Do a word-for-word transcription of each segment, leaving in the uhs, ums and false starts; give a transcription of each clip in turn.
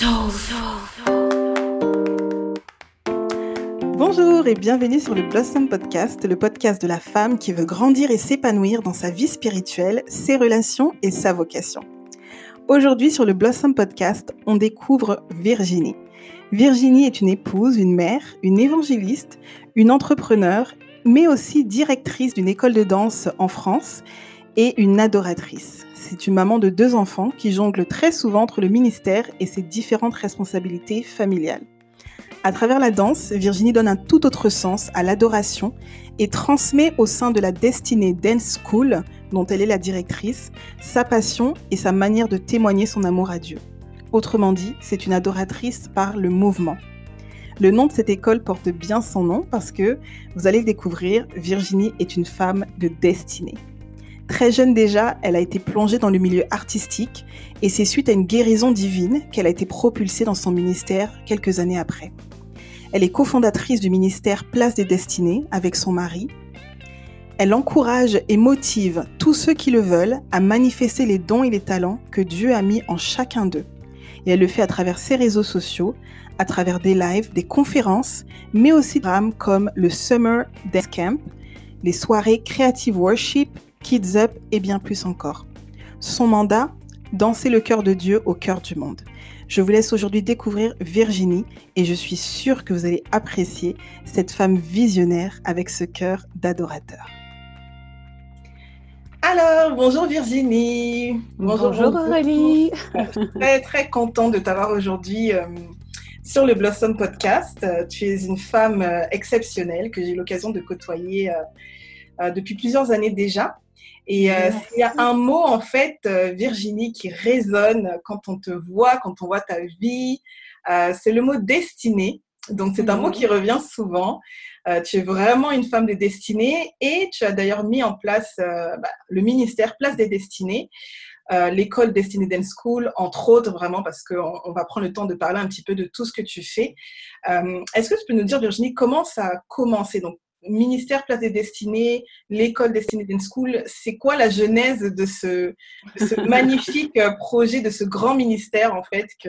Sauve. Bonjour et bienvenue sur le Blossom Podcast, le podcast de la femme qui veut grandir et s'épanouir dans sa vie spirituelle, ses relations et sa vocation. Aujourd'hui sur le Blossom Podcast, on découvre Virginie. Virginie est une épouse, une mère, une évangéliste, une entrepreneure, mais aussi directrice d'une école de danse en France et une adoratrice. C'est une maman de deux enfants qui jongle très souvent entre le ministère et ses différentes responsabilités familiales. À travers la danse, Virginie donne un tout autre sens à l'adoration et transmet au sein de la Destiny Dance School, dont elle est la directrice, sa passion et sa manière de témoigner son amour à Dieu. Autrement dit, c'est une adoratrice par le mouvement. Le nom de cette école porte bien son nom parce que, vous allez le découvrir, Virginie est une femme de destinée. Très jeune déjà, elle a été plongée dans le milieu artistique et c'est suite à une guérison divine qu'elle a été propulsée dans son ministère quelques années après. Elle est cofondatrice du ministère Place des Destinées avec son mari. Elle encourage et motive tous ceux qui le veulent à manifester les dons et les talents que Dieu a mis en chacun d'eux. Et elle le fait à travers ses réseaux sociaux, à travers des lives, des conférences, mais aussi des programmes comme le Summer Dance Camp, les soirées Creative Worship, Kids Up et bien plus encore. Son mandat, danser le cœur de Dieu au cœur du monde. Je vous laisse aujourd'hui découvrir Virginie et je suis sûre que vous allez apprécier cette femme visionnaire avec ce cœur d'adorateur. Alors, bonjour Virginie. Bonjour, bonjour Aurélie. Je suis très, très contente de t'avoir aujourd'hui euh, sur le Blossom Podcast. Tu es une femme euh, exceptionnelle que j'ai eu l'occasion de côtoyer euh, euh, depuis plusieurs années déjà. Et euh, il y a un mot, en fait, euh, Virginie, qui résonne quand on te voit, quand on voit ta vie, euh, c'est le mot « destinée ». Donc, c'est un mot qui revient souvent. Euh, tu es vraiment une femme de destinée et tu as d'ailleurs mis en place euh, bah, le ministère Place des Destinées, euh, l'école Destiny Dance School, entre autres, vraiment, parce qu'on on va prendre le temps de parler un petit peu de tout ce que tu fais. Euh, est-ce que tu peux nous dire, Virginie, comment ça a commencé? Donc, ministère Place des Destinées, l'école Destiny Eden School, c'est quoi la genèse de ce, de ce magnifique projet, de ce grand ministère en fait que,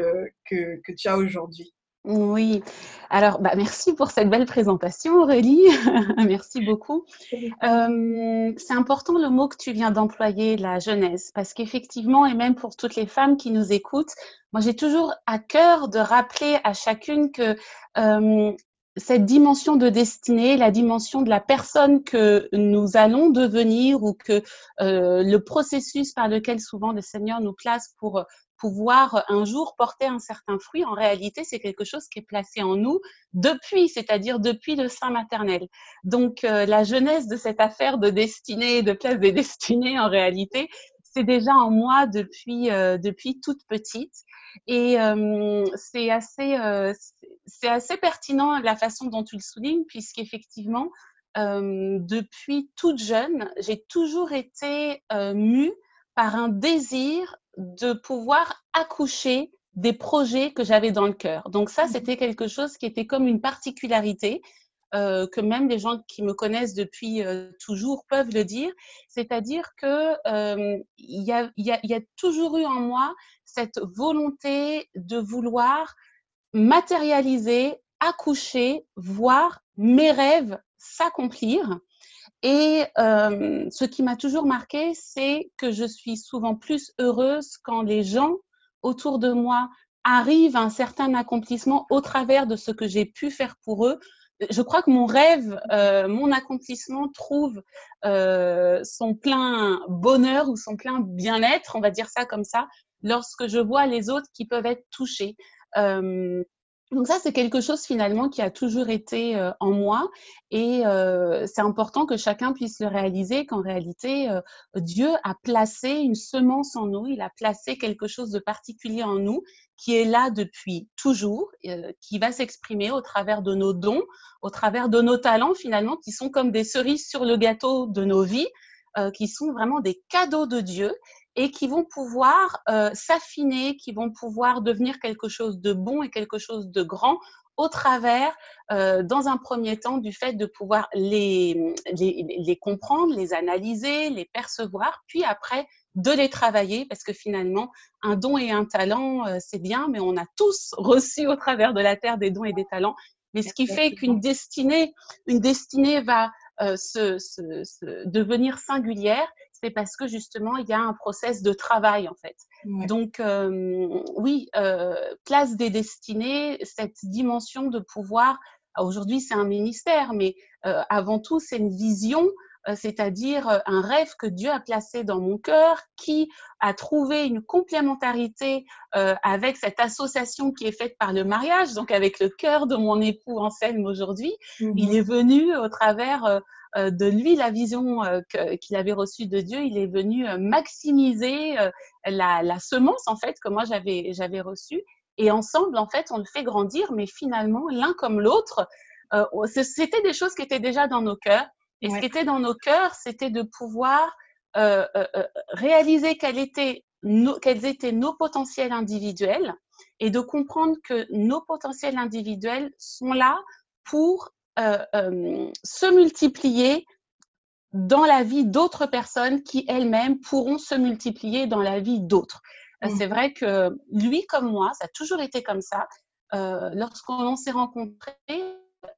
que, que tu as aujourd'hui? Oui, alors bah, merci pour cette belle présentation Aurélie, merci beaucoup. Euh, c'est important le mot que tu viens d'employer, la genèse, parce qu'effectivement, et même pour toutes les femmes qui nous écoutent, moi j'ai toujours à cœur de rappeler à chacune que euh, cette dimension de destinée, la dimension de la personne que nous allons devenir ou que euh, le processus par lequel souvent le Seigneur nous place pour pouvoir un jour porter un certain fruit, en réalité, c'est quelque chose qui est placé en nous depuis, c'est-à-dire depuis le sein maternel. Donc, euh, la jeunesse de cette affaire de destinée, de place des destinées, en réalité, c'est déjà en moi depuis, euh, depuis toute petite. Et euh, c'est assez, euh, c'est assez pertinent la façon dont tu le soulignes, puisqu'effectivement, euh, depuis toute jeune, j'ai toujours été euh, mue par un désir de pouvoir accoucher des projets que j'avais dans le cœur. Donc ça, c'était quelque chose qui était comme une particularité, euh, que même les gens qui me connaissent depuis euh, toujours peuvent le dire. C'est-à-dire que euh, y a, y a, y a toujours eu en moi cette volonté de vouloir matérialiser, accoucher, voir mes rêves s'accomplir. Et euh, ce qui m'a toujours marquée, c'est que je suis souvent plus heureuse quand les gens autour de moi arrivent à un certain accomplissement au travers de ce que j'ai pu faire pour eux. Je crois que mon rêve, euh, mon accomplissement trouve euh, son plein bonheur ou son plein bien-être, on va dire ça comme ça, lorsque je vois les autres qui peuvent être touchés. Euh, Donc ça, c'est quelque chose finalement qui a toujours été euh, en moi et euh, c'est important que chacun puisse le réaliser qu'en réalité, euh, Dieu a placé une semence en nous, il a placé quelque chose de particulier en nous qui est là depuis toujours, euh, qui va s'exprimer au travers de nos dons, au travers de nos talents finalement qui sont comme des cerises sur le gâteau de nos vies, euh, qui sont vraiment des cadeaux de Dieu et qui vont pouvoir euh, s'affiner, qui vont pouvoir devenir quelque chose de bon et quelque chose de grand au travers, euh, dans un premier temps, du fait de pouvoir les, les, les comprendre, les analyser, les percevoir, puis après de les travailler, parce que finalement, un don et un talent, euh, c'est bien, mais on a tous reçu au travers de la terre des dons et des talents. Mais ce qui fait qu'une destinée, une destinée va euh, se, se, se devenir singulière, c'est parce que justement, il y a un process de travail, en fait. Ouais. Donc, euh, oui, euh, Place des Destinées, cette dimension de pouvoir, aujourd'hui, c'est un ministère, mais euh, avant tout, c'est une vision, euh, c'est-à-dire un rêve que Dieu a placé dans mon cœur, qui a trouvé une complémentarité euh, avec cette association qui est faite par le mariage, donc avec le cœur de mon époux Anselme aujourd'hui. Mmh. Il est venu au travers... Euh, de lui, la vision euh, que, qu'il avait reçue de Dieu, il est venu euh, maximiser euh, la, la semence, en fait, que moi, j'avais, j'avais reçue. Et ensemble, en fait, on le fait grandir, mais finalement, l'un comme l'autre, euh, c'était des choses qui étaient déjà dans nos cœurs. Et ouais. Ce qui était dans nos cœurs, c'était de pouvoir euh, euh, réaliser quels étaient, nos, quels étaient nos potentiels individuels et de comprendre que nos potentiels individuels sont là pour Euh, euh, se multiplier dans la vie d'autres personnes qui elles-mêmes pourront se multiplier dans la vie d'autres. Euh, mmh. C'est vrai que lui comme moi, ça a toujours été comme ça. Euh, lorsqu'on s'est rencontrés,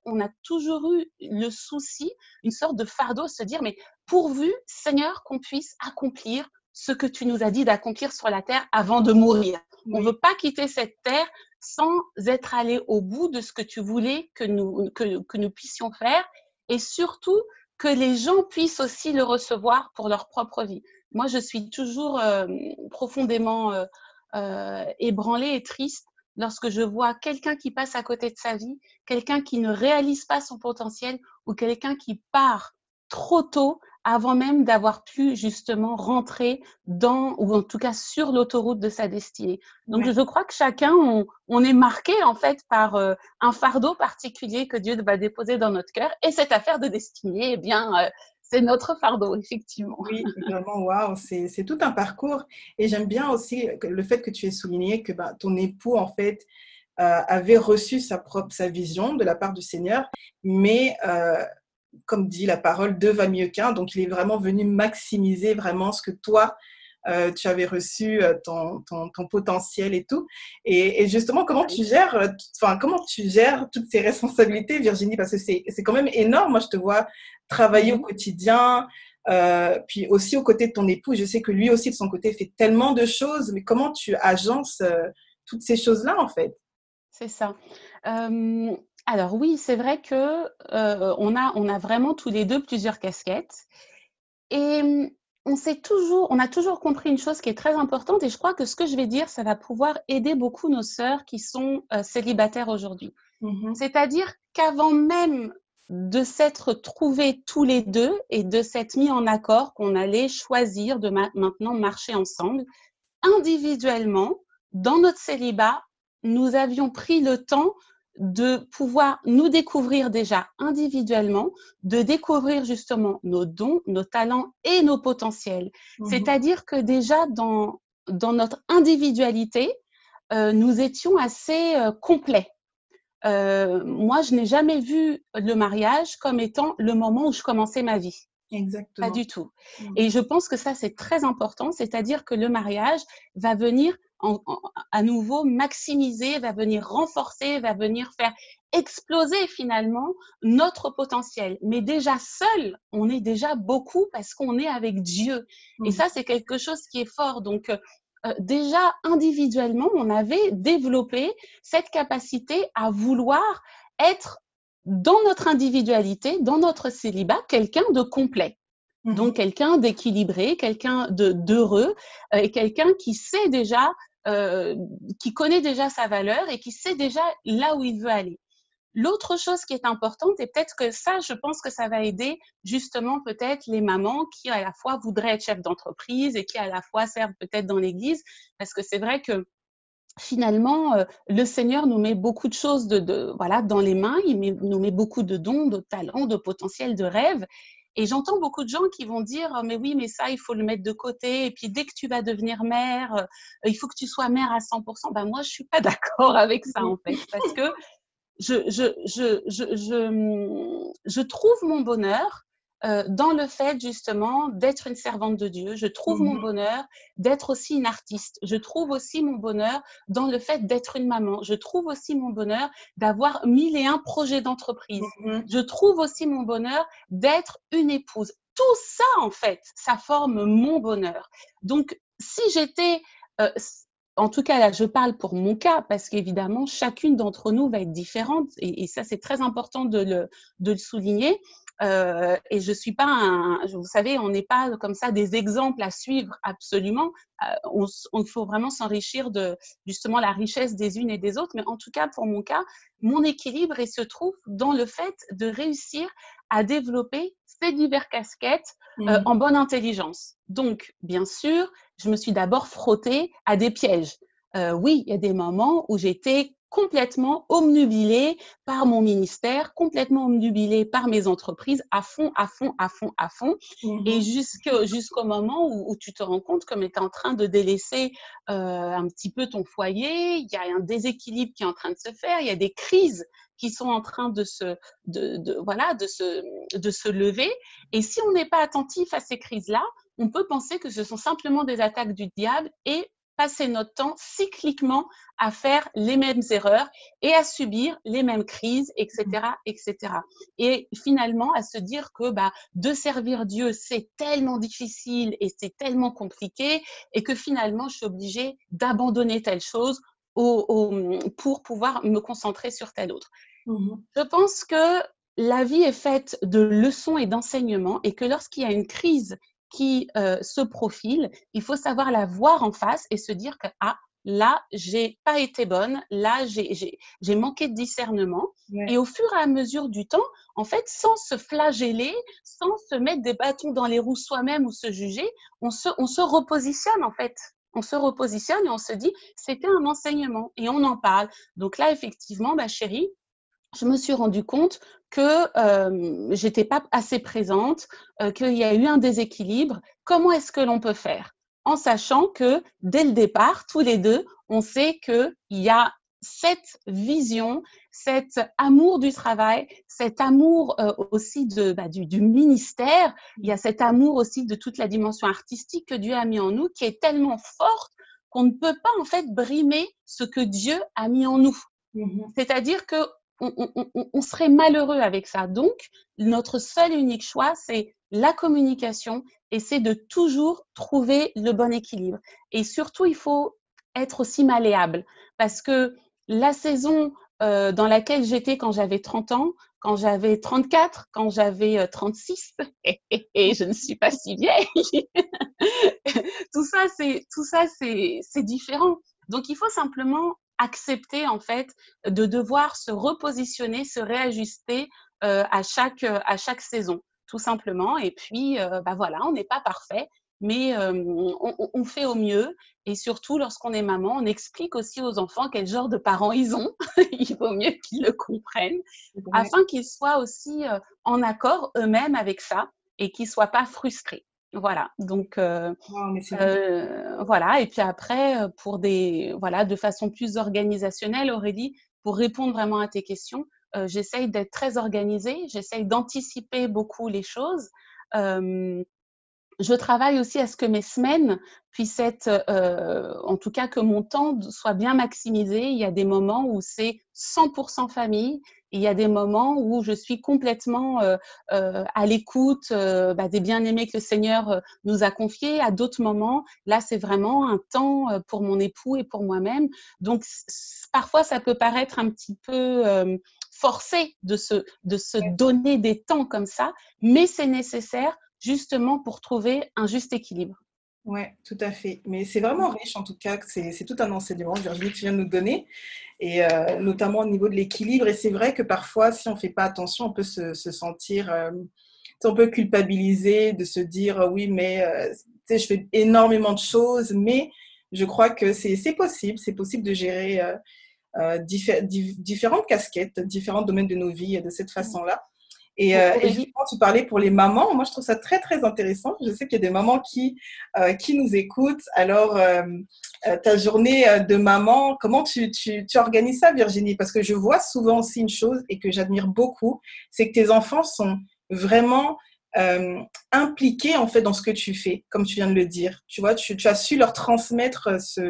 on a toujours eu le souci, une sorte de fardeau, se dire mais pourvu, Seigneur, qu'on puisse accomplir ce que tu nous as dit d'accomplir sur la terre avant de mourir. Mmh. On ne veut pas quitter cette terre sans être allé au bout de ce que tu voulais que nous, que, que nous puissions faire et surtout que les gens puissent aussi le recevoir pour leur propre vie. Moi, je suis toujours euh, profondément euh, euh, ébranlée et triste lorsque je vois quelqu'un qui passe à côté de sa vie, quelqu'un qui ne réalise pas son potentiel ou quelqu'un qui part trop tôt avant même d'avoir pu justement rentrer dans, ou en tout cas sur l'autoroute de sa destinée. Donc, ouais. Je crois que chacun, on, on est marqué en fait par euh, un fardeau particulier que Dieu va déposer dans notre cœur. Et cette affaire de destinée, eh bien, euh, c'est notre fardeau, effectivement. Oui, vraiment, waouh, c'est, c'est tout un parcours. Et j'aime bien aussi le fait que tu aies souligné que ben, ton époux, en fait, euh, avait reçu sa propre, sa vision de la part du Seigneur, mais... Euh, comme dit la parole, deux va mieux qu'un. Donc, il est vraiment venu maximiser vraiment ce que toi, euh, tu avais reçu, ton, ton, ton potentiel et tout. Et, et justement, comment tu gères, enfin, comment tu gères toutes ces responsabilités, Virginie? Parce que c'est, c'est quand même énorme. Moi, je te vois travailler au quotidien, euh, puis aussi aux côtés de ton époux. Je sais que lui aussi, de son côté, fait tellement de choses. Mais comment tu agences euh, toutes ces choses-là, en fait? C'est ça. Euh... Alors oui, c'est vrai que euh, on a on a vraiment tous les deux plusieurs casquettes et on s'est toujours on a toujours compris une chose qui est très importante et je crois que ce que je vais dire ça va pouvoir aider beaucoup nos sœurs qui sont euh, célibataires aujourd'hui. Mm-hmm. C'est-à-dire qu'avant même de s'être trouvés tous les deux et de s'être mis en accord qu'on allait choisir de ma- maintenant marcher ensemble individuellement dans notre célibat, nous avions pris le temps de pouvoir nous découvrir déjà individuellement, de découvrir justement nos dons, nos talents et nos potentiels. Mmh. C'est-à-dire que déjà dans, dans notre individualité, euh, nous étions assez euh, complets. Euh, moi, je n'ai jamais vu le mariage comme étant le moment où je commençais ma vie. Exactement. Pas du tout. Mmh. Et je pense que ça, c'est très important, c'est-à-dire que le mariage va venir En, en, à nouveau maximiser, va venir renforcer, va venir faire exploser finalement notre potentiel. Mais déjà seul, on est déjà beaucoup parce qu'on est avec Dieu. Mmh. Et ça, c'est quelque chose qui est fort. Donc, euh, déjà individuellement, on avait développé cette capacité à vouloir être dans notre individualité, dans notre célibat, quelqu'un de complet. Mmh. Donc, quelqu'un d'équilibré, quelqu'un de, d'heureux euh, et quelqu'un qui sait déjà Euh, qui connaît déjà sa valeur et qui sait déjà là où il veut aller. L'autre chose qui est importante, et peut-être que ça, je pense que ça va aider justement peut-être les mamans qui à la fois voudraient être chefs d'entreprise et qui à la fois servent peut-être dans l'église, parce que c'est vrai que finalement, euh, le Seigneur nous met beaucoup de choses de, de, voilà, dans les mains, il met, nous met beaucoup de dons, de talents, de potentiel, de rêves. Et j'entends beaucoup de gens qui vont dire « mais oui, mais ça, il faut le mettre de côté. Et puis, dès que tu vas devenir mère, il faut que tu sois mère à cent pour cent. » Ben moi, je suis pas d'accord avec ça, en fait, parce que je, je, je, je, je, je trouve mon bonheur euh, dans le fait justement d'être une servante de Dieu. Je trouve mmh. mon bonheur d'être aussi une artiste. Je trouve aussi mon bonheur dans le fait d'être une maman. Je trouve aussi mon bonheur d'avoir mille et un projets d'entreprise. Mmh. Je trouve aussi mon bonheur d'être une épouse. Tout ça, en fait, ça forme mon bonheur. Donc, si j'étais... Euh, en tout cas, là, je parle pour mon cas, parce qu'évidemment, chacune d'entre nous va être différente. Et, et ça, c'est très important de le, de le souligner. Euh, et je suis pas un... Vous savez, on n'est pas comme ça des exemples à suivre absolument. Euh, on, on faut vraiment s'enrichir de, justement, la richesse des unes et des autres. Mais en tout cas, pour mon cas, mon équilibre, il se trouve dans le fait de réussir à développer ces diverses casquettes mmh. euh, en bonne intelligence. Donc, bien sûr, je me suis d'abord frottée à des pièges. Euh, oui, il y a des moments où j'étais complètement obnubilée par mon ministère, complètement obnubilée par mes entreprises, à fond, à fond, à fond, à fond. Mmh. Et jusqu'au, jusqu'au moment où, où tu te rends compte que tu es en train de délaisser euh, un petit peu ton foyer, il y a un déséquilibre qui est en train de se faire, il y a des crises qui sont en train de se, de, de, voilà, de se, de se lever. Et si on n'est pas attentif à ces crises-là, on peut penser que ce sont simplement des attaques du diable et passer notre temps cycliquement à faire les mêmes erreurs et à subir les mêmes crises, et cetera, et cetera. Et finalement, à se dire que bah, de servir Dieu, c'est tellement difficile et c'est tellement compliqué et que finalement, je suis obligée d'abandonner telle chose au, au, pour pouvoir me concentrer sur telle autre. Mm-hmm. Je pense que la vie est faite de leçons et d'enseignements et que lorsqu'il y a une crise qui euh, se profile, il faut savoir la voir en face et se dire que ah, là, j'ai pas été bonne, là, j'ai, j'ai, j'ai manqué de discernement. Ouais. Et au fur et à mesure du temps, en fait, sans se flageller, sans se mettre des bâtons dans les roues soi-même ou se juger, on se, on se repositionne en fait. On se repositionne et on se dit, c'était un enseignement et on en parle. Donc là, effectivement, bah, chérie, je me suis rendu compte que euh, je n'étais pas assez présente, euh, qu'il y a eu un déséquilibre. Comment est-ce que l'on peut faire? En sachant que dès le départ, tous les deux, on sait qu'il y a cette vision, cet amour du travail, cet amour euh, aussi de, bah, du, du ministère, il y a cet amour aussi de toute la dimension artistique que Dieu a mis en nous, qui est tellement forte qu'on ne peut pas en fait brimer ce que Dieu a mis en nous. Mm-hmm. C'est-à-dire que On, on, on serait malheureux avec ça. Donc, notre seul et unique choix, c'est la communication et c'est de toujours trouver le bon équilibre. Et surtout, il faut être aussi malléable parce que la saison euh, dans laquelle j'étais quand j'avais trente ans, quand j'avais trente-quatre, quand j'avais trente-six, et, et, et je ne suis pas si vieille, tout ça, c'est, tout ça c'est, c'est différent. Donc, il faut simplement accepter en fait de devoir se repositionner, se réajuster euh, à chaque euh, à chaque saison, tout simplement. Et puis, euh, bah voilà, on n'est pas parfait, mais euh, on, on fait au mieux. Et surtout, lorsqu'on est maman, on explique aussi aux enfants quel genre de parents ils ont. Il vaut mieux qu'ils le comprennent, ouais. Afin qu'ils soient aussi euh, en accord eux-mêmes avec ça et qu'ils soient pas frustrés. Voilà, donc euh, non, euh, voilà. Et puis après, pour des voilà, de façon plus organisationnelle, Aurélie, pour répondre vraiment à tes questions, euh, j'essaye d'être très organisée, j'essaye d'anticiper beaucoup les choses. Euh, je travaille aussi à ce que mes semaines puissent être, euh, en tout cas que mon temps soit bien maximisé. Il y a des moments où c'est cent pour cent famille. Il y a des moments où je suis complètement euh, euh, à l'écoute euh, bah, des bien-aimés que le Seigneur nous a confiés. À d'autres moments, là, c'est vraiment un temps pour mon époux et pour moi-même. Donc, c- parfois, ça peut paraître un petit peu euh, forcé de se, de se donner des temps comme ça, mais c'est nécessaire justement pour trouver un juste équilibre. Oui, tout à fait. Mais c'est vraiment riche, en tout cas, c'est, c'est tout un enseignement, Virginie, que tu viens de nous donner, et euh, notamment au niveau de l'équilibre. Et c'est vrai que parfois, si on ne fait pas attention, on peut se, se sentir, euh, on peut culpabiliser, de se dire, oui, mais euh, tu sais, je fais énormément de choses, mais je crois que c'est, c'est possible, c'est possible de gérer euh, euh, diffé- di- différentes casquettes, différents domaines de nos vies de cette façon-là. Et, euh, et justement, tu parlais pour les mamans. Moi, je trouve ça très, très intéressant. Je sais qu'il y a des mamans qui, euh, qui nous écoutent. Alors, euh, ta journée de maman, comment tu, tu, tu organises ça, Virginie? Parce que je vois souvent aussi une chose et que j'admire beaucoup, c'est que tes enfants sont vraiment euh, impliqués en fait dans ce que tu fais, comme tu viens de le dire. Tu vois, tu, tu as su leur transmettre ce,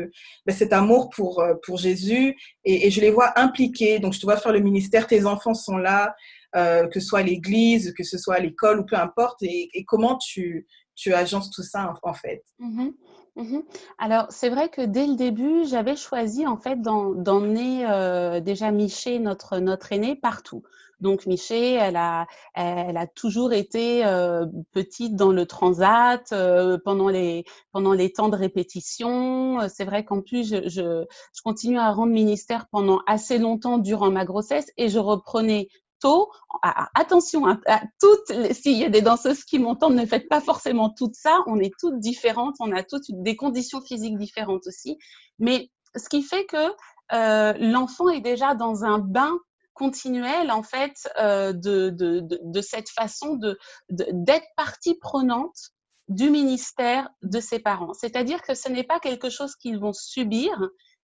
ben, cet amour pour, pour Jésus et, et je les vois impliqués. Donc, je te vois faire le ministère, tes enfants sont là, euh, que ce soit à l'église, que ce soit à l'école ou peu importe. Et, et comment tu, tu agences tout ça en, en fait. Mm-hmm. Mmh. Alors, c'est vrai que dès le début, j'avais choisi en fait d'en, d'emmener euh, déjà Michée, notre, notre aînée, partout. Donc, Michée, elle a, elle a toujours été euh, petite dans le transat, euh, pendant, les, pendant les temps de répétition. C'est vrai qu'en plus, je, je, je continue à rendre ministère pendant assez longtemps durant ma grossesse et je reprenais tôt. À, attention, à, à toutes les, s'il y a des danseuses qui m'entendent, ne faites pas forcément tout ça. On est toutes différentes, on a toutes des conditions physiques différentes aussi. Mais ce qui fait que euh, l'enfant est déjà dans un bain continuel en fait euh, de, de, de, de cette façon de, de, d'être partie prenante du ministère de ses parents. C'est-à-dire que ce n'est pas quelque chose qu'ils vont subir,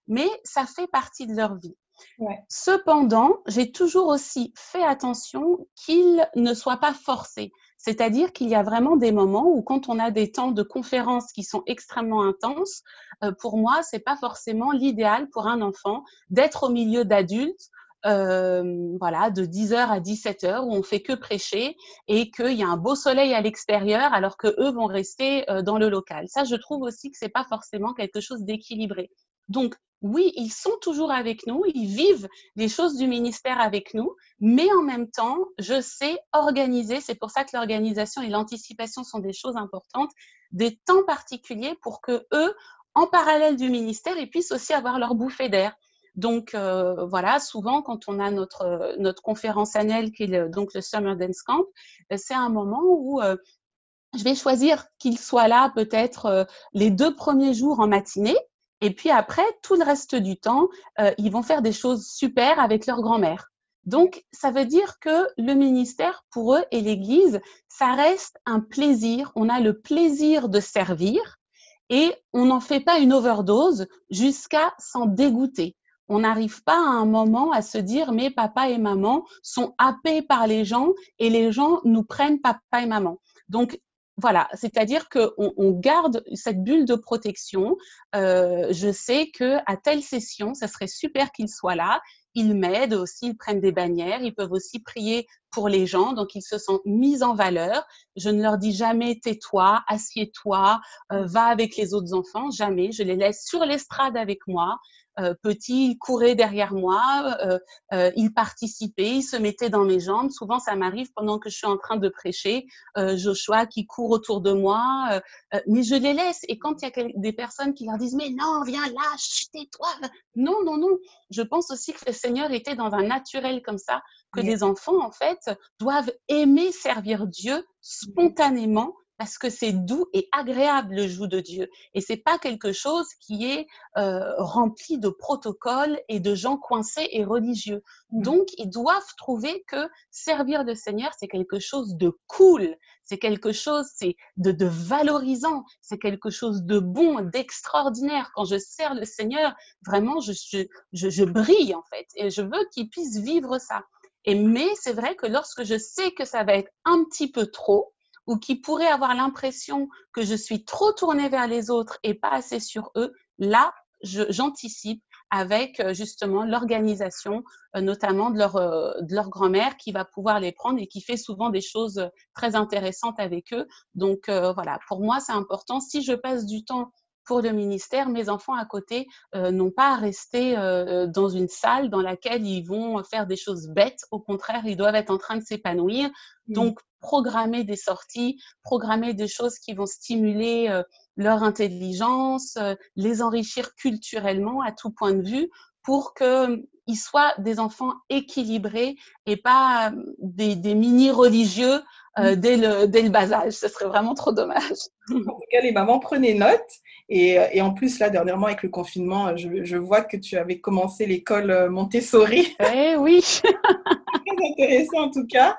mais ça fait partie de leur vie. Ouais. Cependant, j'ai toujours aussi fait attention qu'ils ne soient pas forcés. C'est-à-dire qu'il y a vraiment des moments où quand on a des temps de conférences qui sont extrêmement intenses, euh, pour moi, c'est pas forcément l'idéal pour un enfant d'être au milieu d'adultes, euh, voilà, de dix heures à dix-sept heures où on fait que prêcher et qu'il y a un beau soleil à l'extérieur alors que eux vont rester euh, dans le local. Ça, je trouve aussi que c'est pas forcément quelque chose d'équilibré. Donc, oui, ils sont toujours avec nous, ils vivent les choses du ministère avec nous, mais en même temps, je sais organiser, c'est pour ça que l'organisation et l'anticipation sont des choses importantes, des temps particuliers pour que eux, en parallèle du ministère, ils puissent aussi avoir leur bouffée d'air. Donc, euh, voilà, souvent, quand on a notre, notre conférence annuelle, qui est le, donc le Summer Dance Camp, c'est un moment où... Euh, je vais choisir qu'ils soient là peut-être euh, les deux premiers jours en matinée. Et puis après, tout le reste du temps, euh, ils vont faire des choses super avec leur grand-mère. Donc, ça veut dire que le ministère, pour eux, et l'église, ça reste un plaisir. On a le plaisir de servir et on n'en fait pas une overdose jusqu'à s'en dégoûter. On n'arrive pas à un moment à se dire « mais papa et maman sont happés par les gens et les gens nous prennent papa et maman ». Donc, voilà, c'est-à-dire qu'on on garde cette bulle de protection. Euh, je sais qu'à telle session, ça serait super qu'ils soient là. Ils m'aident aussi, ils prennent des bannières, ils peuvent aussi prier pour les gens. Donc, ils se sentent mis en valeur. Je ne leur dis jamais « tais-toi, assieds-toi, euh, va avec les autres enfants ». Jamais, je les laisse sur l'estrade avec moi. Euh, petit, il courait derrière moi, euh, euh, il participait, il se mettait dans mes jambes. Souvent, ça m'arrive pendant que je suis en train de prêcher, euh, Joshua qui court autour de moi, euh, euh, mais je les laisse. Et quand il y a des personnes qui leur disent « mais non, viens là, chut, tais-toi », non, non, non. Je pense aussi que le Seigneur était dans un naturel comme ça, que oui. Les enfants, en fait, doivent aimer servir Dieu spontanément, parce que c'est doux et agréable le joug de Dieu. Et ce n'est pas quelque chose qui est euh, rempli de protocoles et de gens coincés et religieux. Mmh. Donc, ils doivent trouver que servir le Seigneur, c'est quelque chose de cool, c'est quelque chose c'est de, de valorisant, c'est quelque chose de bon, d'extraordinaire. Quand je sers le Seigneur, vraiment, je, je, je, je brille en fait. Et je veux qu'ils puissent vivre ça. Et, mais c'est vrai que lorsque je sais que ça va être un petit peu trop, ou qui pourraient avoir l'impression que je suis trop tournée vers les autres et pas assez sur eux, là, je, j'anticipe avec justement l'organisation, notamment de leur, de leur grand-mère qui va pouvoir les prendre et qui fait souvent des choses très intéressantes avec eux. Donc euh, voilà, pour moi, c'est important. Si je passe du temps pour le ministère, mes enfants à côté euh, n'ont pas à rester euh, dans une salle dans laquelle ils vont faire des choses bêtes. Au contraire, ils doivent être en train de s'épanouir. Donc, programmer des sorties, programmer des choses qui vont stimuler euh, leur intelligence, euh, les enrichir culturellement à tout point de vue pour qu'ils euh, soient des enfants équilibrés et pas euh, des, des mini-religieux Euh, dès, le, dès le bas âge, ce serait vraiment trop dommage. En tout cas, les mamans, prenez note. Et, et en plus, là, dernièrement, avec le confinement, je, je vois que tu avais commencé l'école Montessori. Eh oui. C'est très intéressant, en tout cas.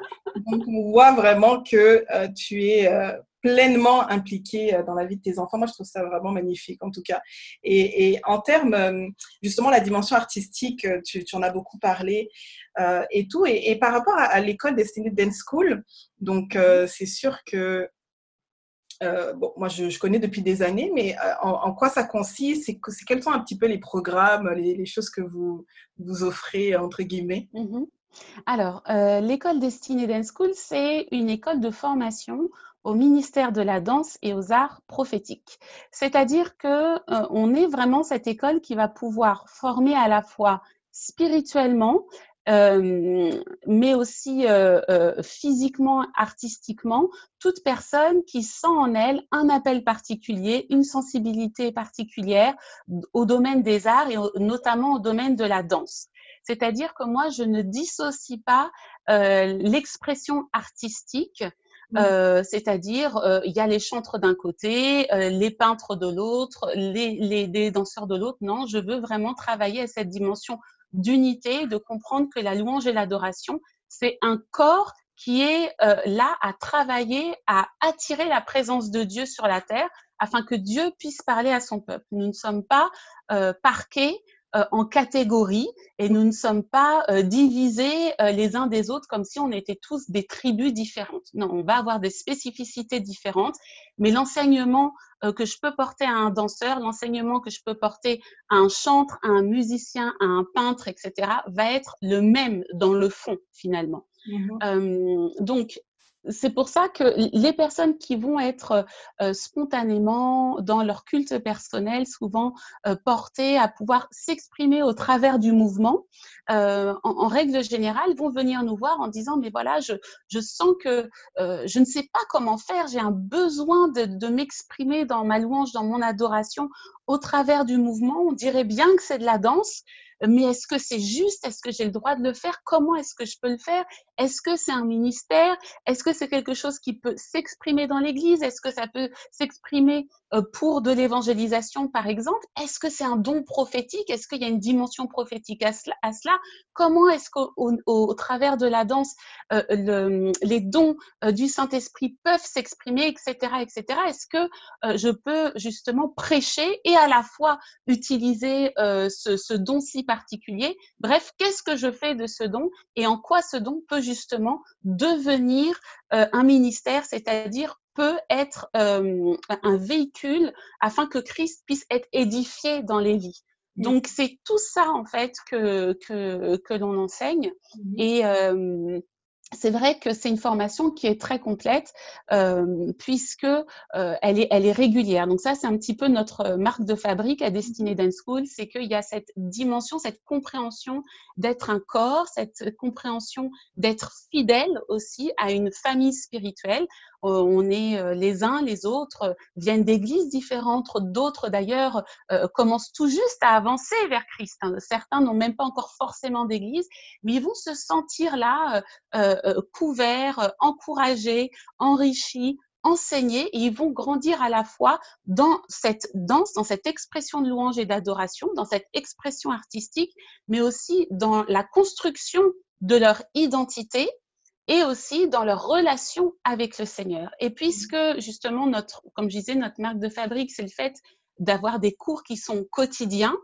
Donc, on voit vraiment que euh, tu es euh, pleinement impliquée dans la vie de tes enfants. Moi, je trouve ça vraiment magnifique, en tout cas. Et, et en termes, justement, la dimension artistique, tu, tu en as beaucoup parlé euh, et tout. Et, et par rapport à, à l'école Destiny Dance School, donc euh, c'est sûr que, euh, bon, moi, je, je connais depuis des années, mais euh, en, en quoi ça consiste? C'est, c'est quels sont un petit peu les programmes, les, les choses que vous, vous offrez, entre guillemets? Mm-hmm. Alors, euh, l'école Destiny Dance School, c'est une école de formation au ministère de la danse et aux arts prophétiques. C'est-à-dire que euh, on est vraiment cette école qui va pouvoir former à la fois spirituellement, euh, mais aussi euh, euh, physiquement, artistiquement, toute personne qui sent en elle un appel particulier, une sensibilité particulière au domaine des arts et au, notamment au domaine de la danse. C'est-à-dire que moi, je ne dissocie pas euh, l'expression artistique. Euh, c'est-à-dire, euh, il y a les chantres d'un côté, euh, les peintres de l'autre, les, les, les danseurs de l'autre. Non, je veux vraiment travailler à cette dimension d'unité, de comprendre que la louange et l'adoration, c'est un corps qui est euh, là à travailler, à attirer la présence de Dieu sur la terre afin que Dieu puisse parler à son peuple. Nous ne sommes pas euh, parqués Euh, en catégories et nous ne sommes pas euh, divisés euh, les uns des autres comme si on était tous des tribus différentes. Non, on va avoir des spécificités différentes, mais l'enseignement euh, que je peux porter à un danseur, l'enseignement que je peux porter à un chantre, à un musicien, à un peintre, et cetera, va être le même dans le fond finalement. Mm-hmm. Euh, donc, c'est pour ça que les personnes qui vont être euh, spontanément dans leur culte personnel, souvent euh, portées à pouvoir s'exprimer au travers du mouvement, euh, en, en règle générale, vont venir nous voir en disant « mais voilà, je, je sens que euh, je ne sais pas comment faire, j'ai un besoin de, de m'exprimer dans ma louange, dans mon adoration au travers du mouvement, on dirait bien que c'est de la danse ». Mais est-ce que c'est juste? Est-ce que j'ai le droit de le faire? Comment est-ce que je peux le faire? Est-ce que c'est un ministère? Est-ce que c'est quelque chose qui peut s'exprimer dans l'église? Est-ce que ça peut s'exprimer pour de l'évangélisation, par exemple? Est-ce que c'est un don prophétique? Est-ce qu'il y a une dimension prophétique à cela? À cela Comment est-ce qu'au au, au travers de la danse, euh, le, les dons euh, du Saint-Esprit peuvent s'exprimer, et cetera, et cetera? Est-ce que euh, je peux justement prêcher et à la fois utiliser euh, ce, ce don-ci particulier? Bref, qu'est-ce que je fais de ce don et en quoi ce don peut justement devenir euh, un ministère, c'est-à-dire peut être euh, un véhicule afin que Christ puisse être édifié dans les vies. Donc, c'est tout ça, en fait, que, que, que l'on enseigne. Et euh, c'est vrai que c'est une formation qui est très complète euh, puisque euh, elle est, elle est régulière. Donc, ça, c'est un petit peu notre marque de fabrique à Destiny Dance School. C'est qu'il y a cette dimension, cette compréhension d'être un corps, cette compréhension d'être fidèle aussi à une famille spirituelle. On est les uns, les autres viennent d'églises différentes, d'autres d'ailleurs euh, commencent tout juste à avancer vers Christ. Certains n'ont même pas encore forcément d'église, mais ils vont se sentir là euh, euh, couverts, encouragés, enrichis, enseignés, et ils vont grandir à la fois dans cette danse, dans cette expression de louange et d'adoration, dans cette expression artistique, mais aussi dans la construction de leur identité, et aussi dans leur relation avec le Seigneur. Et puisque, justement, notre, comme je disais, notre marque de fabrique, c'est le fait d'avoir des cours qui sont quotidiens,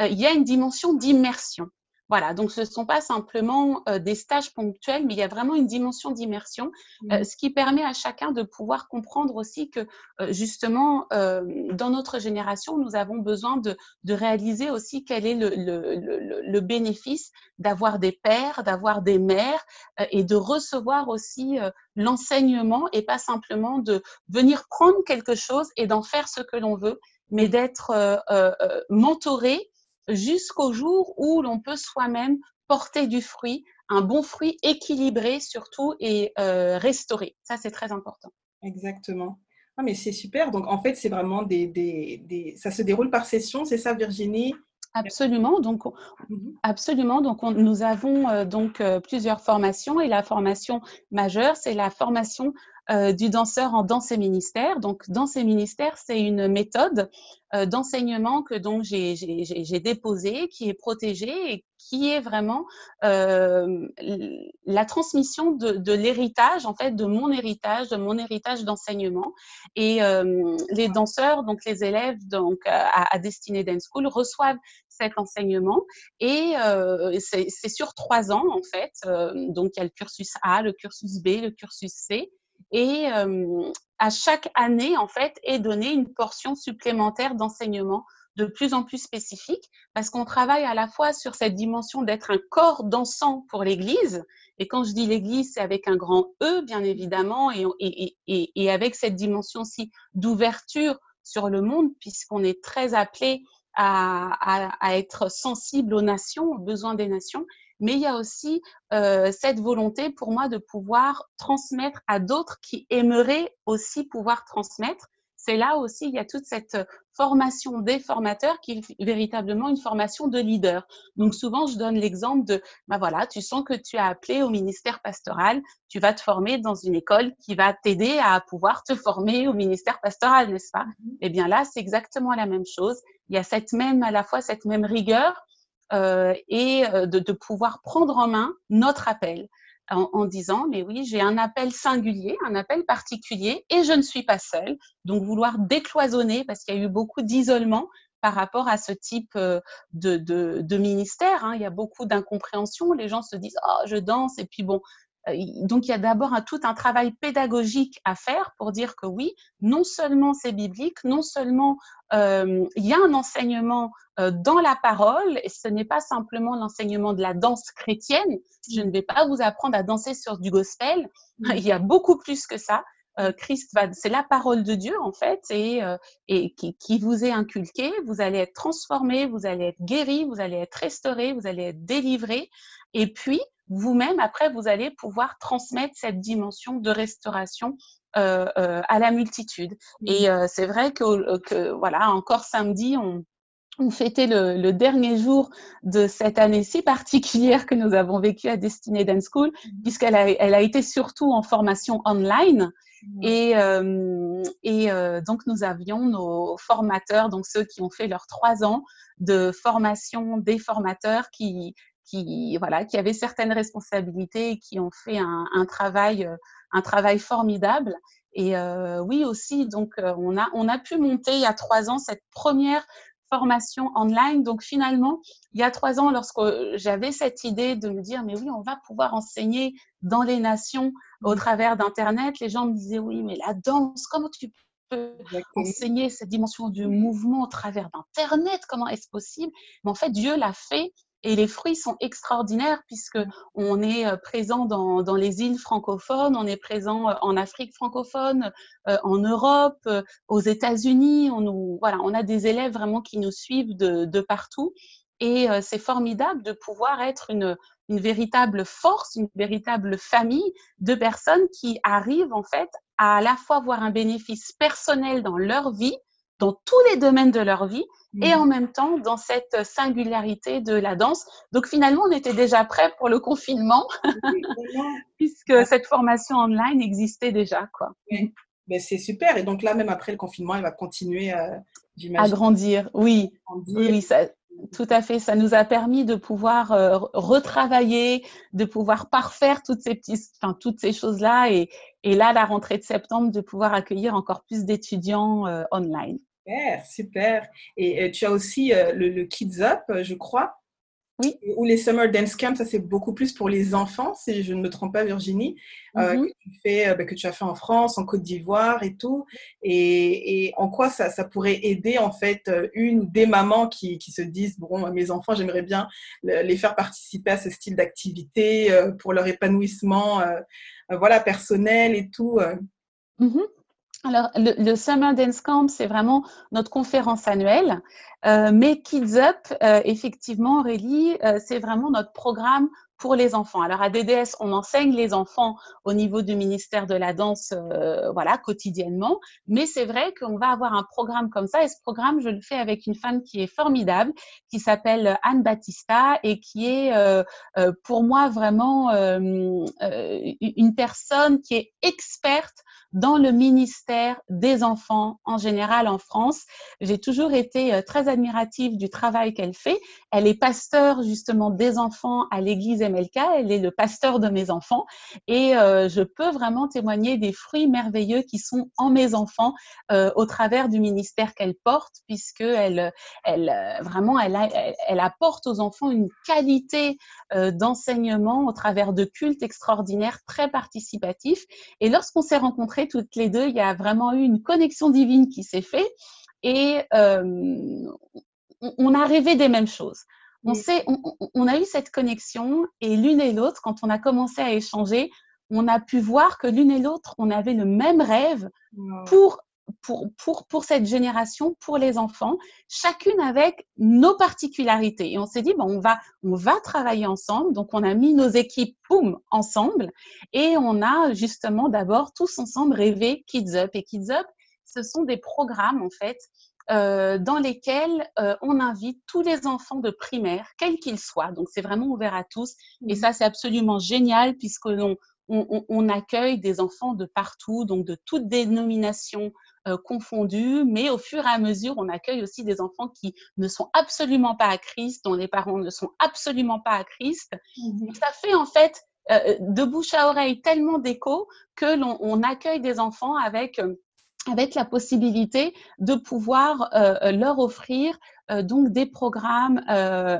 euh, il y a une dimension d'immersion. Voilà, donc ce ne sont pas simplement euh, des stages ponctuels, mais il y a vraiment une dimension d'immersion, euh, ce qui permet à chacun de pouvoir comprendre aussi que, euh, justement, euh, dans notre génération, nous avons besoin de, de réaliser aussi quel est le, le, le, le bénéfice d'avoir des pères, d'avoir des mères euh, et de recevoir aussi euh, l'enseignement et pas simplement de venir prendre quelque chose et d'en faire ce que l'on veut, mais d'être euh, euh, mentoré jusqu'au jour où l'on peut soi-même porter du fruit, un bon fruit équilibré surtout et euh, restauré. Ça, c'est très important. Exactement. Ah, mais c'est super. Donc, en fait, c'est vraiment des, des, des… Ça se déroule par session, c'est ça, Virginie ? Absolument. Donc, absolument. Donc, on, nous avons euh, donc euh, plusieurs formations et la formation majeure, c'est la formation euh, du danseur en danse et ministère. Donc, danse et ministère, c'est une méthode euh, d'enseignement que donc j'ai, j'ai, j'ai, j'ai déposée, qui est protégée et qui est vraiment euh, la transmission de, de l'héritage, en fait, de mon héritage, de mon héritage d'enseignement. Et euh, les danseurs, donc les élèves donc, à, à Destiny Dance School reçoivent cet enseignement et euh, c'est, c'est sur trois ans, en fait. Euh, donc, il y a le cursus A, le cursus B, le cursus C. Et euh, à chaque année, en fait, est donnée une portion supplémentaire d'enseignement de plus en plus spécifique, parce qu'on travaille à la fois sur cette dimension d'être un corps dansant pour l'Église, et quand je dis l'Église, c'est avec un grand E, bien évidemment, et, et, et, et avec cette dimension aussi d'ouverture sur le monde, puisqu'on est très appelé à, à, à être sensible aux nations, aux besoins des nations. Mais il y a aussi euh, cette volonté pour moi de pouvoir transmettre à d'autres qui aimeraient aussi pouvoir transmettre. C'est là aussi, il y a toute cette formation des formateurs qui est véritablement une formation de leader. Donc souvent, je donne l'exemple de, ben voilà, tu sens que tu as appelé au ministère pastoral, tu vas te former dans une école qui va t'aider à pouvoir te former au ministère pastoral, n'est-ce pas ? Eh bien là, c'est exactement la même chose. Il y a cette même, à la fois cette même rigueur, Euh, et de, de pouvoir prendre en main notre appel en, en disant mais oui, j'ai un appel singulier, un appel particulier et je ne suis pas seule. Donc vouloir décloisonner, parce qu'il y a eu beaucoup d'isolement par rapport à ce type de, de, de ministère, hein. Il y a beaucoup d'incompréhension, les gens se disent oh je danse et puis bon. Donc, il y a d'abord un, tout un travail pédagogique à faire pour dire que oui, non seulement c'est biblique, non seulement euh, il y a un enseignement euh, dans la parole, et ce n'est pas simplement l'enseignement de la danse chrétienne, je ne vais pas vous apprendre à danser sur du gospel, il y a beaucoup plus que ça. Euh, Christ va, c'est la parole de Dieu en fait, et, euh, et qui, qui vous est inculquée, vous allez être transformé, vous allez être guéri, vous allez être restauré, vous allez être délivré, et puis vous-même, après, vous allez pouvoir transmettre cette dimension de restauration euh, euh, à la multitude. Et euh, c'est vrai que, que, voilà, encore samedi, on, on fêtait le, le dernier jour de cette année si particulière que nous avons vécue à Destiny Dance School, puisqu'elle a, elle a été surtout en formation online. Et, euh, et euh, donc, nous avions nos formateurs, donc ceux qui ont fait leurs trois ans de formation, des formateurs qui... qui voilà, qui avaient certaines responsabilités et qui ont fait un, un travail, un travail formidable. Et euh, oui aussi, donc on a on a pu monter il y a trois ans cette première formation online. Donc finalement, il y a trois ans, lorsque j'avais cette idée de me dire mais oui, on va pouvoir enseigner dans les nations au travers d'Internet, les gens me disaient oui, mais la danse, comment tu peux enseigner cette dimension du mouvement au travers d'Internet? Comment est-ce possible? Mais en fait, Dieu l'a fait. Et les fruits sont extraordinaires puisque on est présent dans, dans les îles francophones, on est présent en Afrique francophone, euh, en Europe, euh, aux États-Unis. On nous, voilà, on a des élèves vraiment qui nous suivent de, de partout. Et euh, c'est formidable de pouvoir être une, une véritable force, une véritable famille de personnes qui arrivent en fait à à la fois voir un bénéfice personnel dans leur vie, dans tous les domaines de leur vie, et en même temps dans cette singularité de la danse. Donc finalement, on était déjà prêts pour le confinement, puisque cette formation online existait déjà, quoi. Oui. Ben, c'est super. Et donc là, même après le confinement, elle va continuer, euh, j'imagine. À grandir, oui. À grandir. Oui, ça... Tout à fait, ça nous a permis de pouvoir euh, retravailler, de pouvoir parfaire toutes ces petites, enfin toutes ces choses-là, et, et là la rentrée de septembre de pouvoir accueillir encore plus d'étudiants euh, online. Super, super. Et euh, tu as aussi euh, le, le Kids Up, euh, je crois. Oui. Ou les Summer Dance Camp, ça c'est beaucoup plus pour les enfants, si je ne me trompe pas, Virginie, euh, mm-hmm. que, tu fais, bah, que tu as fait en France, en Côte d'Ivoire et tout. Et, et en quoi ça, ça pourrait aider en fait une ou des mamans qui, qui se disent bon, mes enfants, j'aimerais bien les faire participer à ce style d'activité euh, pour leur épanouissement, euh, voilà, personnel et tout. Euh. Mm-hmm. Alors, le, le Summer Dance Camp, c'est vraiment notre conférence annuelle. Euh, mais Kids Up, euh, effectivement, Aurélie, euh, c'est vraiment notre programme pour les enfants. Alors, à D D S, on enseigne les enfants au niveau du ministère de la danse, euh, voilà, quotidiennement. Mais c'est vrai qu'on va avoir un programme comme ça. Et ce programme, je le fais avec une femme qui est formidable, qui s'appelle Anne Battista et qui est, euh, euh, pour moi, vraiment euh, euh, une personne qui est experte dans le ministère des enfants en général en France. J'ai toujours été très admirative du travail qu'elle fait. Elle est pasteur justement des enfants à l'église M L K. Elle est le pasteur de mes enfants et euh, je peux vraiment témoigner des fruits merveilleux qui sont en mes enfants euh, au travers du ministère qu'elle porte, puisque elle, elle vraiment elle, a, elle, elle apporte aux enfants une qualité euh, d'enseignement au travers de cultes extraordinaires, très participatifs. Et lorsqu'on s'est rencontrés toutes les deux, il y a vraiment eu une connexion divine qui s'est faite et euh, on a rêvé des mêmes choses. On, sait, on, on a eu cette connexion et l'une et l'autre, quand on a commencé à échanger, on a pu voir que l'une et l'autre, on avait le même rêve pour, pour, pour, pour cette génération, pour les enfants, chacune avec nos particularités. Et on s'est dit, ben, on, va, on va travailler ensemble. Donc, on a mis nos équipes boum, ensemble. Et on a justement d'abord tous ensemble rêvé Kids Up. Et Kids Up, ce sont des programmes en fait euh, dans lesquels euh, on invite tous les enfants de primaire, quels qu'ils soient. Donc, c'est vraiment ouvert à tous. Et ça, c'est absolument génial puisque l'on on, on, on accueille des enfants de partout, donc de toutes dénominations euh, confondues. Mais au fur et à mesure, on accueille aussi des enfants qui ne sont absolument pas à Christ, dont les parents ne sont absolument pas à Christ. Mm-hmm. Ça fait en fait Euh, de bouche à oreille tellement d'écho que l'on on accueille des enfants avec, euh, avec la possibilité de pouvoir euh, leur offrir euh, donc des programmes euh,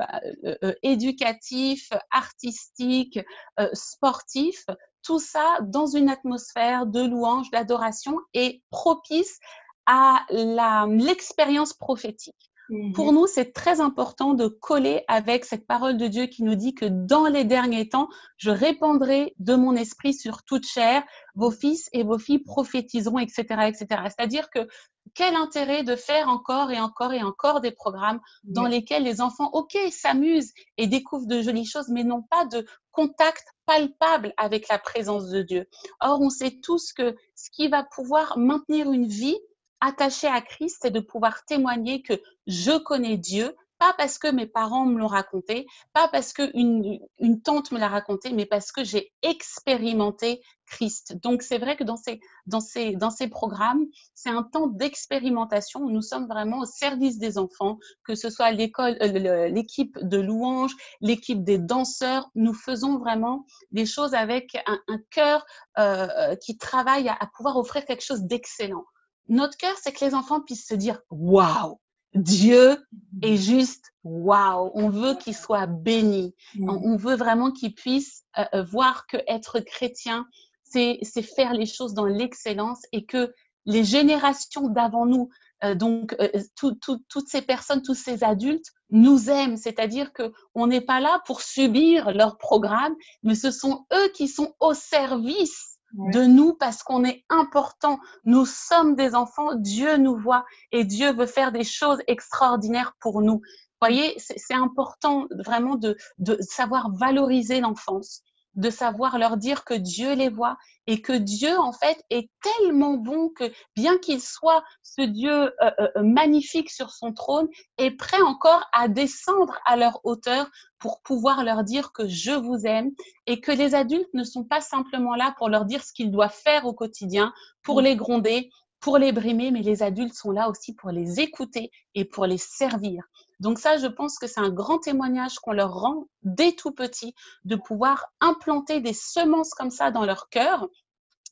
euh, éducatifs, artistiques, euh, sportifs, tout ça dans une atmosphère de louange, d'adoration et propice à la, l'expérience prophétique. Mmh. Pour nous, c'est très important de coller avec cette parole de Dieu qui nous dit que dans les derniers temps, je répandrai de mon esprit sur toute chair, vos fils et vos filles prophétiseront, et cetera, et cetera. C'est-à-dire que quel intérêt de faire encore et encore et encore des programmes dans mmh. lesquels les enfants, ok, s'amusent et découvrent de jolies choses, mais n'ont pas de contact palpable avec la présence de Dieu. Or, on sait tous que ce qui va pouvoir maintenir une vie attaché à Christ, c'est de pouvoir témoigner que je connais Dieu, pas parce que mes parents me l'ont raconté, pas parce qu'une une tante me l'a raconté, mais parce que j'ai expérimenté Christ. Donc, c'est vrai que dans ces, dans ces, dans ces programmes, c'est un temps d'expérimentation où nous sommes vraiment au service des enfants, que ce soit l'école, euh, l'équipe de louanges, l'équipe des danseurs. Nous faisons vraiment des choses avec un, un cœur euh, qui travaille à, à pouvoir offrir quelque chose d'excellent. Notre cœur, c'est que les enfants puissent se dire « Waouh, Dieu est juste, waouh !» On veut qu'ils soient bénis. On veut vraiment qu'ils puissent euh, voir qu'être chrétien, c'est, c'est faire les choses dans l'excellence et que les générations d'avant nous, euh, donc euh, tout, tout, toutes ces personnes, tous ces adultes, nous aiment. C'est-à-dire qu'on n'est pas là pour subir leur programme, mais ce sont eux qui sont au service de nous parce qu'on est important. Nous sommes des enfants, Dieu nous voit et Dieu veut faire des choses extraordinaires pour nous. Vous voyez, c'est, c'est important vraiment de, de savoir valoriser l'enfance, de savoir leur dire que Dieu les voit et que Dieu en fait est tellement bon que bien qu'il soit ce Dieu euh, euh, magnifique sur son trône, est prêt encore à descendre à leur hauteur pour pouvoir leur dire que je vous aime et que les adultes ne sont pas simplement là pour leur dire ce qu'ils doivent faire au quotidien, pour les gronder, pour les brimer, mais les adultes sont là aussi pour les écouter et pour les servir. Donc ça, je pense que c'est un grand témoignage qu'on leur rend dès tout petit, de pouvoir implanter des semences comme ça dans leur cœur.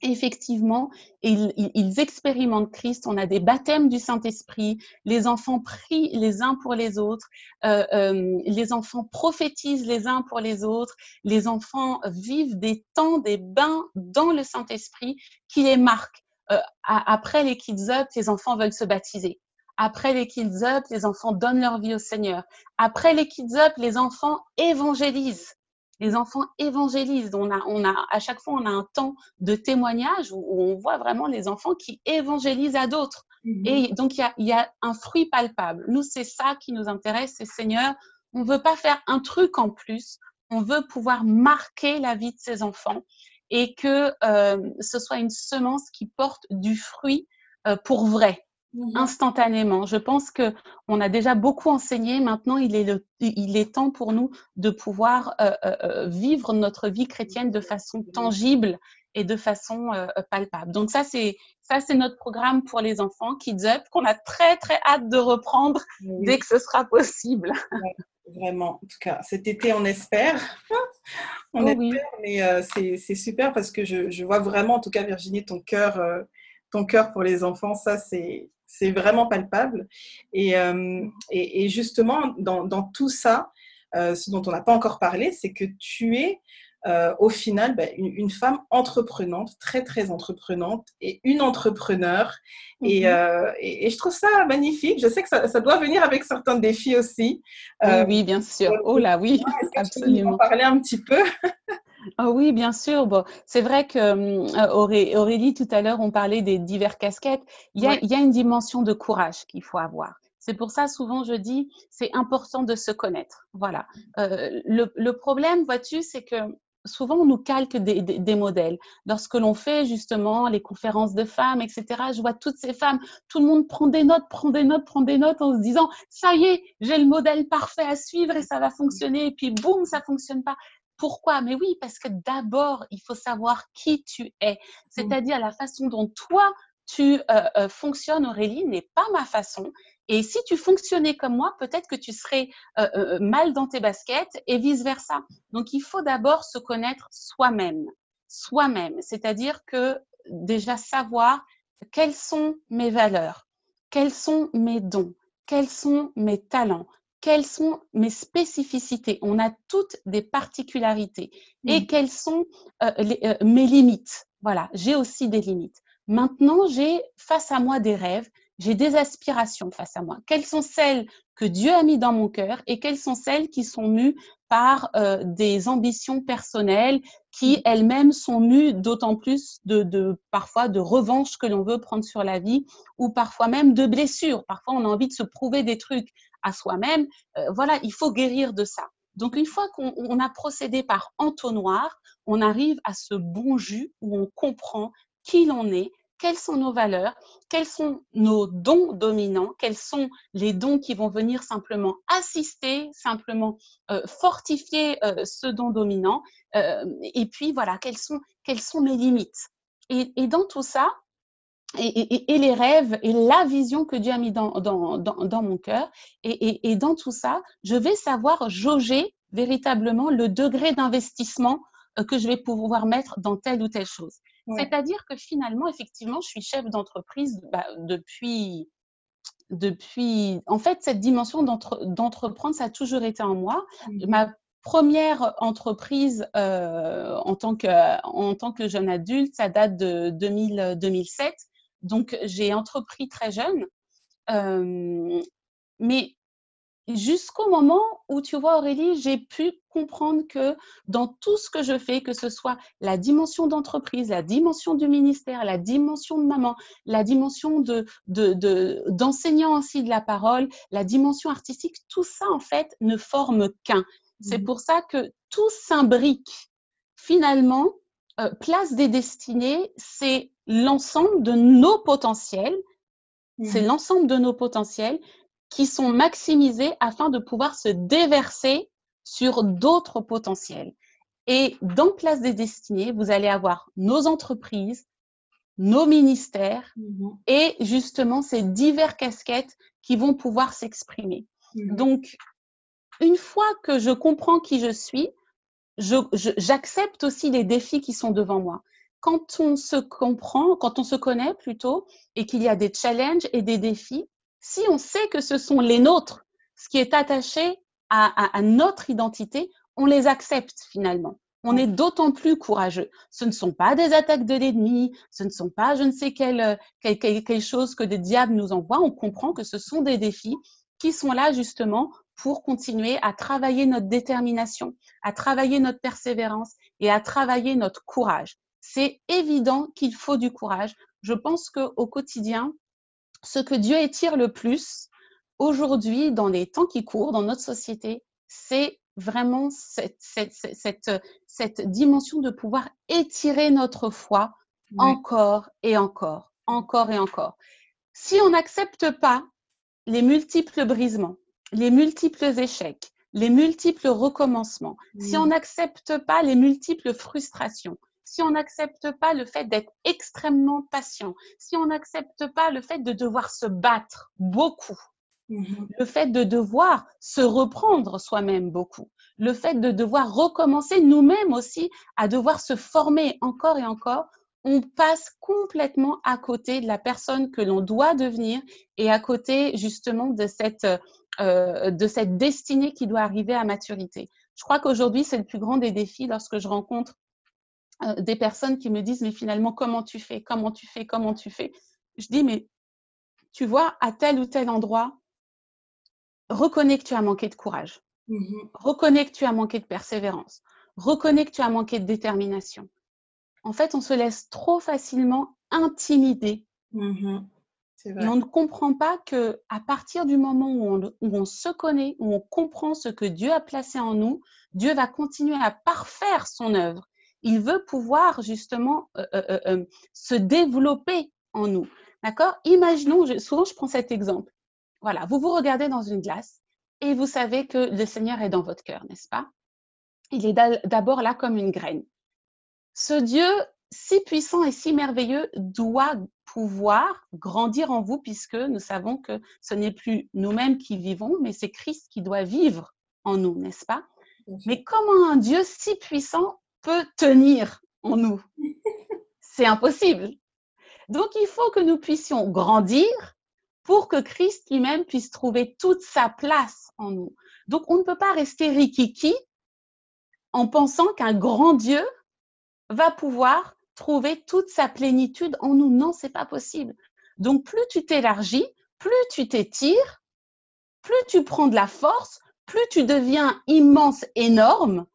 Effectivement, ils, ils expérimentent Christ, on a des baptêmes du Saint-Esprit, les enfants prient les uns pour les autres, euh, euh, les enfants prophétisent les uns pour les autres, les enfants vivent des temps, des bains dans le Saint-Esprit qui les marquent. Euh, après les Kids Up, les enfants veulent se baptiser. Après les Kids Up, les enfants donnent leur vie au Seigneur. Après les Kids Up, les enfants évangélisent. Les enfants évangélisent. On a, on a, à chaque fois, on a un temps de témoignage où, où on voit vraiment les enfants qui évangélisent à d'autres. Mm-hmm. Et donc, il y a, y a un fruit palpable. Nous, c'est ça qui nous intéresse, c'est Seigneur, on ne veut pas faire un truc en plus. on veut pouvoir marquer la vie de ses enfants et que euh, ce soit une semence qui porte du fruit euh, pour vrai, mmh. instantanément. Je pense qu'on a déjà beaucoup enseigné. Maintenant, il est, le, il est temps pour nous de pouvoir euh, euh, vivre notre vie chrétienne de façon tangible et de façon euh, palpable. Donc ça, c'est, ça, c'est notre programme pour les enfants, Kids Up, qu'on a très, très hâte de reprendre mmh. dès que ce sera possible. Ouais. Vraiment, en tout cas, cet été, on espère. On oh, espère, oui. mais euh, c'est, c'est super parce que je, je vois vraiment, en tout cas, Virginie, ton cœur, euh, ton cœur pour les enfants, ça, c'est, c'est vraiment palpable. Et, euh, et, et justement, dans, dans tout ça, euh, ce dont on n'a pas encore parlé, c'est que tu es, euh, au final, bah, une, une femme entreprenante, très, très entreprenante et une entrepreneure. Mm-hmm. Et, euh, et, et je trouve ça magnifique. Je sais que ça, ça doit venir avec certains défis aussi. Euh, oui, oui, bien sûr. Euh, oh là, oui, est-ce que absolument. Tu peux en parler un petit peu? Oh oui, bien sûr. Bon, c'est vrai que euh, Auré- Aurélie, tout à l'heure, on parlait des diverses casquettes. Il y a, ouais. il y a une dimension de courage qu'il faut avoir. C'est pour ça, souvent, je dis, c'est important de se connaître. Voilà. Euh, le, le problème, vois-tu, c'est que souvent, on nous calque des, des, des modèles. Lorsque l'on fait, justement, les conférences de femmes, et cetera, je vois toutes ces femmes, tout le monde prend des notes, prend des notes, prend des notes en se disant, ça y est, j'ai le modèle parfait à suivre et ça va fonctionner. Et puis, boum, ça ne fonctionne pas. Pourquoi? Mais oui, parce que d'abord, il faut savoir qui tu es. C'est-à-dire, la façon dont toi, tu euh, euh, fonctionnes, Aurélie, n'est pas ma façon. Et si tu fonctionnais comme moi, peut-être que tu serais euh, euh, mal dans tes baskets et vice-versa. Donc, il faut d'abord se connaître soi-même. Soi-même, c'est-à-dire que déjà savoir quelles sont mes valeurs, quels sont mes dons, quels sont mes talents, quelles sont mes spécificités. On a toutes des particularités. Et mmh. quelles sont euh, les, euh, mes limites. Voilà, j'ai aussi des limites. Maintenant, j'ai face à moi des rêves, j'ai des aspirations face à moi. Quelles sont celles que Dieu a mises dans mon cœur et quelles sont celles qui sont mues par euh, des ambitions personnelles qui elles-mêmes sont mues d'autant plus de, de parfois de revanche que l'on veut prendre sur la vie ou parfois même de blessures. Parfois, on a envie de se prouver des trucs à soi-même. Euh, voilà, il faut guérir de ça. Donc, une fois qu'on on a procédé par entonnoir, on arrive à ce bon jus où on comprend qui l'on est, quelles sont nos valeurs, quels sont nos dons dominants, quels sont les dons qui vont venir simplement assister, simplement euh, fortifier euh, ce don dominant, euh, et puis voilà, quelles sont, quelles sont mes limites. Et, et dans tout ça, et, et, et les rêves, et la vision que Dieu a mis dans, dans, dans, dans mon cœur, et, et, et dans tout ça, je vais savoir jauger véritablement le degré d'investissement que je vais pouvoir mettre dans telle ou telle chose. Ouais. C'est-à-dire que finalement, effectivement, je suis chef d'entreprise bah, depuis, depuis… En fait, cette dimension d'entre, d'entreprendre, ça a toujours été en moi. Mmh. Ma première entreprise euh, en, tant que, en tant que jeune adulte, ça date de deux mille, deux mille sept. Donc, j'ai entrepris très jeune. Euh, mais… Jusqu'au moment où, tu vois, Aurélie, j'ai pu comprendre que dans tout ce que je fais, que ce soit la dimension d'entreprise, la dimension du ministère, la dimension de maman, la dimension de, de, de, d'enseignant aussi de la parole, la dimension artistique, tout ça, en fait, ne forme qu'un. C'est mmh. pour ça que tout s'imbrique. Finalement, euh, Place des Destinées, c'est l'ensemble de nos potentiels, mmh. c'est l'ensemble de nos potentiels qui sont maximisés afin de pouvoir se déverser sur d'autres potentiels. Et dans Place des Destinées, vous allez avoir nos entreprises, nos ministères mmh. et justement ces divers casquettes qui vont pouvoir s'exprimer. Mmh. Donc, une fois que je comprends qui je suis, je, je, j'accepte aussi les défis qui sont devant moi. Quand on se comprend, quand on se connaît plutôt et qu'il y a des challenges et des défis, si on sait que ce sont les nôtres, ce qui est attaché à, à, à notre identité, on les accepte finalement. On est d'autant plus courageux. Ce ne sont pas des attaques de l'ennemi, ce ne sont pas je ne sais quelle, quelle, quelle, quelle chose que des diables nous envoient. On comprend que ce sont des défis qui sont là justement pour continuer à travailler notre détermination, à travailler notre persévérance et à travailler notre courage. C'est évident qu'il faut du courage. Je pense qu'au quotidien, ce que Dieu étire le plus aujourd'hui, dans les temps qui courent, dans notre société, c'est vraiment cette, cette, cette, cette dimension de pouvoir étirer notre foi oui. encore et encore, encore et encore. Si on n'accepte pas les multiples brisements, les multiples échecs, les multiples recommencements, mmh. si on n'accepte pas les multiples frustrations, si on n'accepte pas le fait d'être extrêmement patient, si on n'accepte pas le fait de devoir se battre beaucoup, mmh. le fait de devoir se reprendre soi-même beaucoup, le fait de devoir recommencer nous-mêmes aussi à devoir se former encore et encore, on passe complètement à côté de la personne que l'on doit devenir et à côté justement de cette, euh, de cette destinée qui doit arriver à maturité. Je crois qu'aujourd'hui, c'est le plus grand des défis lorsque je rencontre euh, des personnes qui me disent « mais finalement, comment tu fais ? Comment tu fais ? Comment tu fais ?» Je dis « mais tu vois, à tel ou tel endroit, reconnais que tu as manqué de courage, mm-hmm. reconnais que tu as manqué de persévérance, reconnais que tu as manqué de détermination. » En fait, on se laisse trop facilement intimider. Mmh, c'est vrai. Et on ne comprend pas qu'à partir du moment où on, où on se connaît, où on comprend ce que Dieu a placé en nous, Dieu va continuer à parfaire son œuvre. Il veut pouvoir justement euh, euh, euh, se développer en nous. D'accord ? Imaginons, je, souvent je prends cet exemple. Voilà, vous vous regardez dans une glace et vous savez que le Seigneur est dans votre cœur, n'est-ce pas ? Il est d'abord là comme une graine. Ce Dieu si puissant et si merveilleux doit pouvoir grandir en vous puisque nous savons que ce n'est plus nous-mêmes qui vivons, mais c'est Christ qui doit vivre en nous, n'est-ce pas ? Mais comment un Dieu si puissant peut tenir en nous ? C'est impossible. Donc, il faut que nous puissions grandir pour que Christ lui-même puisse trouver toute sa place en nous. Donc, on ne peut pas rester rikiki en pensant qu'un grand Dieu va pouvoir trouver toute sa plénitude en nous. Non, ce n'est pas possible. Donc, plus tu t'élargis, plus tu t'étires, plus tu prends de la force, plus tu deviens immense, énorme,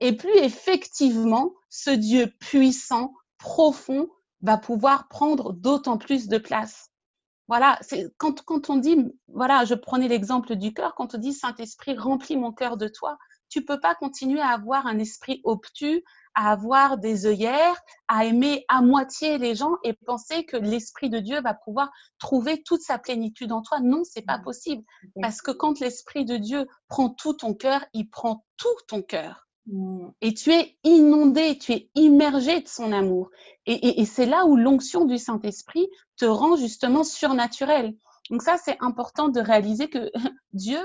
et plus effectivement, ce Dieu puissant, profond, va pouvoir prendre d'autant plus de place. Voilà, c'est, quand, quand on dit, voilà, je prenais l'exemple du cœur, quand on dit « Saint-Esprit, remplis mon cœur de toi », tu ne peux pas continuer à avoir un esprit obtus, à avoir des œillères, à aimer à moitié les gens et penser que l'Esprit de Dieu va pouvoir trouver toute sa plénitude en toi. Non, ce n'est pas possible. Parce que quand l'Esprit de Dieu prend tout ton cœur, il prend tout ton cœur. Et tu es inondé, tu es immergé de son amour. Et, et, et c'est là où l'onction du Saint-Esprit te rend justement surnaturel. Donc ça, c'est important de réaliser que Dieu,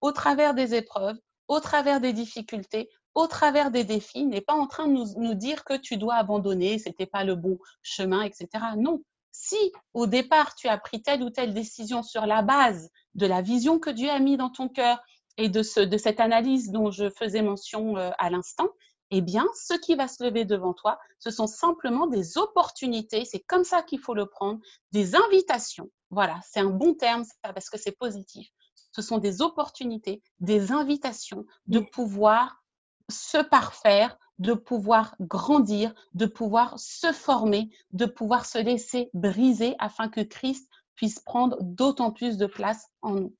au travers des épreuves, au travers des difficultés, au travers des défis, n'est pas en train de nous, nous dire que tu dois abandonner, ce n'était pas le bon chemin, et cetera. Non, si au départ, tu as pris telle ou telle décision sur la base de la vision que Dieu a mise dans ton cœur et de, ce, de cette analyse dont je faisais mention à l'instant, eh bien, ce qui va se lever devant toi, ce sont simplement des opportunités, c'est comme ça qu'il faut le prendre, des invitations. Voilà, c'est un bon terme ça, parce que c'est positif. Ce sont des opportunités, des invitations de pouvoir se parfaire, de pouvoir grandir, de pouvoir se former, de pouvoir se laisser briser afin que Christ puisse prendre d'autant plus de place en nous.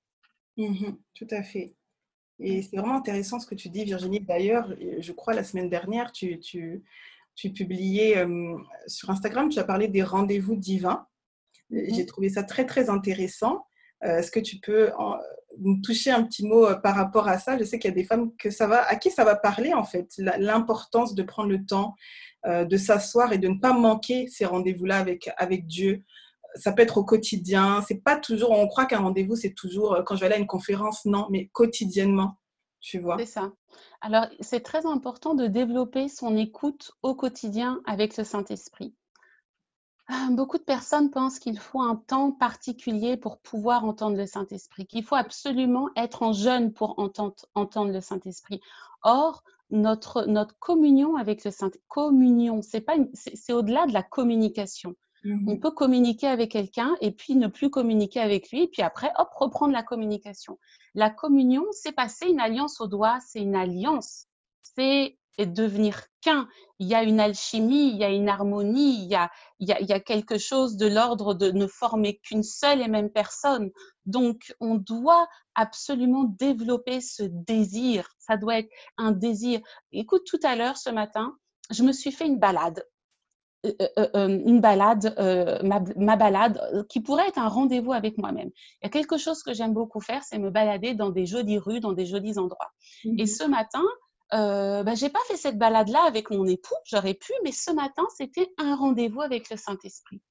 Mmh, tout à fait. Et c'est vraiment intéressant ce que tu dis, Virginie. D'ailleurs, je crois la semaine dernière, tu, tu, tu publiais euh, sur Instagram, tu as parlé des rendez-vous divins. Mmh. J'ai trouvé ça très, très intéressant. Euh, est-ce que tu peux en, nous toucher un petit mot euh, par rapport à ça ? Je sais qu'il y a des femmes que ça va, à qui ça va parler en fait, la, l'importance de prendre le temps euh, de s'asseoir et de ne pas manquer ces rendez-vous-là avec, avec Dieu. Ça peut être au quotidien, c'est pas toujours, on croit qu'un rendez-vous c'est toujours euh, quand je vais aller à une conférence, non, mais quotidiennement, tu vois. C'est ça. Alors, c'est très important de développer son écoute au quotidien avec le Saint-Esprit. Beaucoup de personnes pensent qu'il faut un temps particulier pour pouvoir entendre le Saint-Esprit, qu'il faut absolument être en jeûne pour entendre, entendre le Saint-Esprit. Or, notre, notre communion avec le Saint-Esprit, communion, c'est, pas une, c'est, c'est au-delà de la communication. Mmh. On peut communiquer avec quelqu'un et puis ne plus communiquer avec lui, et puis après, hop, reprendre la communication. La communion, c'est pas, c'est une alliance au doigt, c'est une alliance. C'est fait devenir qu'un. Il y a une alchimie, il y a une harmonie, il y a, il y a, il y a quelque chose de l'ordre de ne former qu'une seule et même personne. Donc, on doit absolument développer ce désir. Ça doit être un désir. Écoute, tout à l'heure, ce matin, je me suis fait une balade. Euh, euh, euh, une balade, euh, ma, ma balade euh, qui pourrait être un rendez-vous avec moi-même. Il y a quelque chose que j'aime beaucoup faire, c'est me balader dans des jolies rues, dans des jolis endroits. Mm-hmm. Et ce matin, euh, bah, j'ai pas fait cette balade-là avec mon époux, j'aurais pu, mais ce matin, c'était un rendez-vous avec le Saint-Esprit.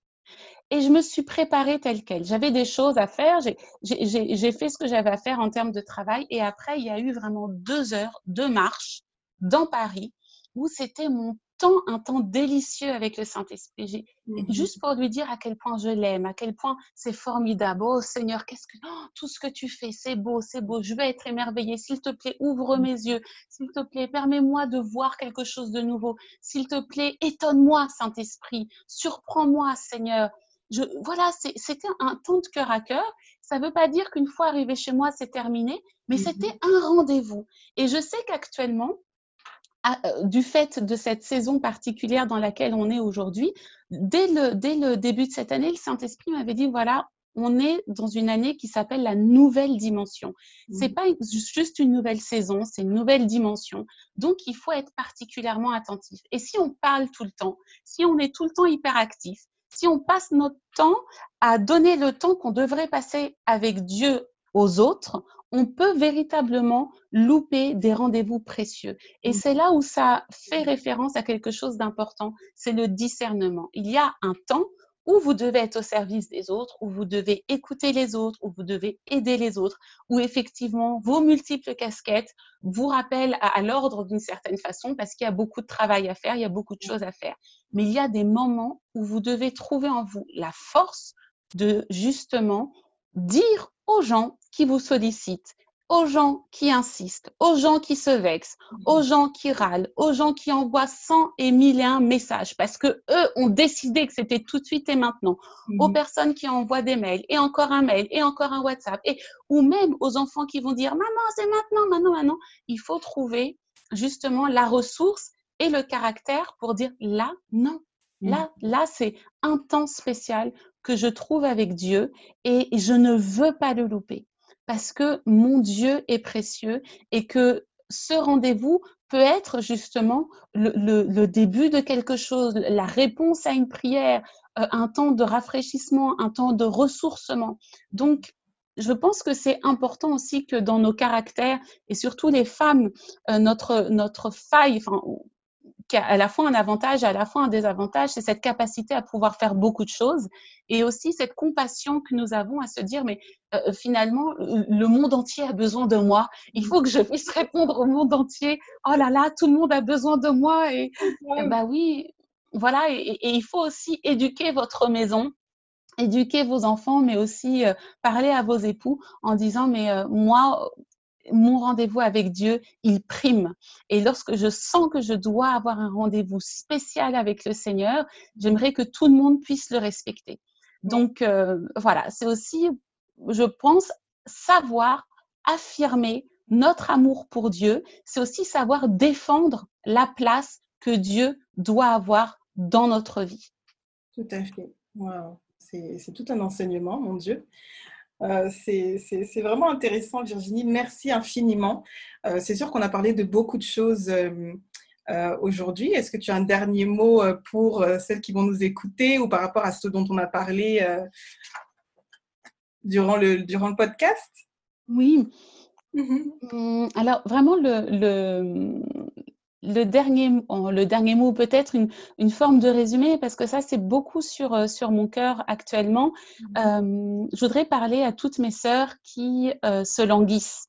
Et je me suis préparée telle quelle. J'avais des choses à faire, j'ai, j'ai, j'ai fait ce que j'avais à faire en termes de travail, et après, il y a eu vraiment deux heures de marche dans Paris où c'était mon temps, un temps délicieux avec le Saint-Esprit. J'ai, mmh. Juste pour lui dire à quel point je l'aime, à quel point c'est formidable. Oh Seigneur, qu'est-ce que, oh, tout ce que tu fais, c'est beau, c'est beau. Je vais être émerveillée. S'il te plaît, ouvre mes yeux. S'il te plaît, permets-moi de voir quelque chose de nouveau. S'il te plaît, étonne-moi, Saint-Esprit. Surprends-moi, Seigneur. Je, voilà, c'est, c'était un temps de cœur à cœur. Ça ne veut pas dire qu'une fois arrivé chez moi, c'est terminé, mais mmh. c'était un rendez-vous. Et je sais qu'actuellement, À, euh, du fait de cette saison particulière dans laquelle on est aujourd'hui, dès le, dès le début de cette année, le Saint-Esprit m'avait dit, voilà, on est dans une année qui s'appelle la nouvelle dimension. Mmh. C'est pas juste une nouvelle saison, c'est une nouvelle dimension. Donc, il faut être particulièrement attentif. Et si on parle tout le temps, si on est tout le temps hyperactif, si on passe notre temps à donner le temps qu'on devrait passer avec Dieu aux autres, on peut véritablement louper des rendez-vous précieux. Et c'est là où ça fait référence à quelque chose d'important, c'est le discernement. Il y a un temps où vous devez être au service des autres, où vous devez écouter les autres, où vous devez aider les autres, où effectivement vos multiples casquettes vous rappellent à, à l'ordre d'une certaine façon parce qu'il y a beaucoup de travail à faire, il y a beaucoup de choses à faire. Mais il y a des moments où vous devez trouver en vous la force de justement dire aux gens qui vous sollicitent, aux gens qui insistent, aux gens qui se vexent, aux gens qui râlent, aux gens qui envoient cent et mille et un messages parce que eux ont décidé que c'était tout de suite et maintenant, mmh. aux personnes qui envoient des mails et encore un mail et encore un WhatsApp, et ou même aux enfants qui vont dire « Maman, c'est maintenant, maintenant, maintenant ». Il faut trouver justement la ressource et le caractère pour dire « là, non ». Là, là, c'est un temps spécial que je trouve avec Dieu et je ne veux pas le louper parce que mon Dieu est précieux et que ce rendez-vous peut être justement le, le, le début de quelque chose, la réponse à une prière, euh, un temps de rafraîchissement, un temps de ressourcement. Donc, je pense que c'est important aussi que dans nos caractères et surtout les femmes, euh, notre, notre faille, enfin, qui a à la fois un avantage et à la fois un désavantage, c'est cette capacité à pouvoir faire beaucoup de choses et aussi cette compassion que nous avons à se dire, mais euh, finalement, le monde entier a besoin de moi. Il faut que je puisse répondre au monde entier. Oh là là, tout le monde a besoin de moi. Et oui. Bah oui, voilà. Et, et il faut aussi éduquer votre maison, éduquer vos enfants, mais aussi euh, parler à vos époux en disant, mais euh, moi... mon rendez-vous avec Dieu, il prime. Et lorsque je sens que je dois avoir un rendez-vous spécial avec le Seigneur, j'aimerais que tout le monde puisse le respecter. Donc, euh, voilà, c'est aussi, je pense, savoir affirmer notre amour pour Dieu. C'est aussi savoir défendre la place que Dieu doit avoir dans notre vie. Tout à fait. Wow. C'est, c'est tout un enseignement, mon Dieu. Euh, c'est, c'est, c'est vraiment intéressant, Virginie. Merci infiniment. Euh, c'est sûr qu'on a parlé de beaucoup de choses euh, euh, aujourd'hui. Est-ce que tu as un dernier mot euh, pour euh, celles qui vont nous écouter ou par rapport à ce dont on a parlé euh, durant, le, durant le podcast ? Oui. Mm-hmm. Alors, vraiment, le... le... Le dernier, le dernier mot, peut-être une, une forme de résumé, parce que ça, c'est beaucoup sur, sur mon cœur actuellement. Euh, je voudrais parler à toutes mes sœurs qui euh, se languissent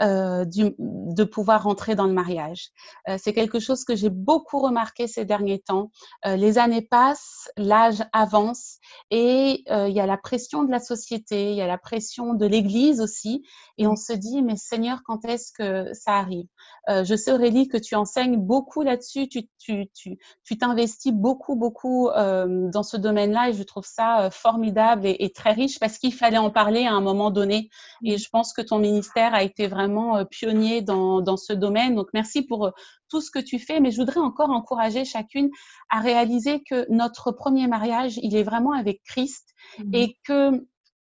euh, du, de pouvoir rentrer dans le mariage. Euh, c'est quelque chose que j'ai beaucoup remarqué ces derniers temps. Euh, les années passent, l'âge avance et euh, il y a la pression de la société, il y a la pression de l'Église aussi. Et on se dit, mais Seigneur, quand est-ce que ça arrive ? euh, Je sais, Aurélie, que tu enseignes beaucoup là-dessus, tu, tu, tu, tu t'investis beaucoup, beaucoup euh, dans ce domaine-là et je trouve ça euh, formidable et, et très riche parce qu'il fallait en parler à un moment donné et je pense que ton ministère a été été vraiment pionnier dans, dans ce domaine. Donc, merci pour tout ce que tu fais. Mais je voudrais encore encourager chacune à réaliser que notre premier mariage, il est vraiment avec Christ mmh. et que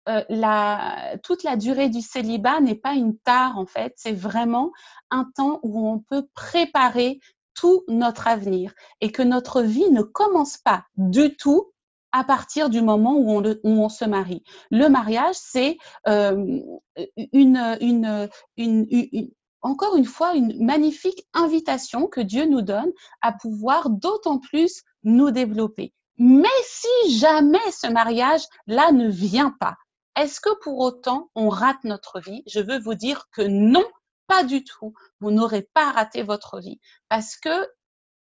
Euh, la, toute la durée du célibat n'est pas une tare en fait, c'est vraiment un temps où on peut préparer tout notre avenir et que notre vie ne commence pas du tout à partir du moment où on, le, où on se marie. Le mariage, c'est euh, une, une, une, une, une encore une fois, une magnifique invitation que Dieu nous donne à pouvoir d'autant plus nous développer. Mais si jamais ce mariage-là ne vient pas, est-ce que pour autant, on rate notre vie? Je veux vous dire que non, pas du tout. Vous n'aurez pas raté votre vie parce que,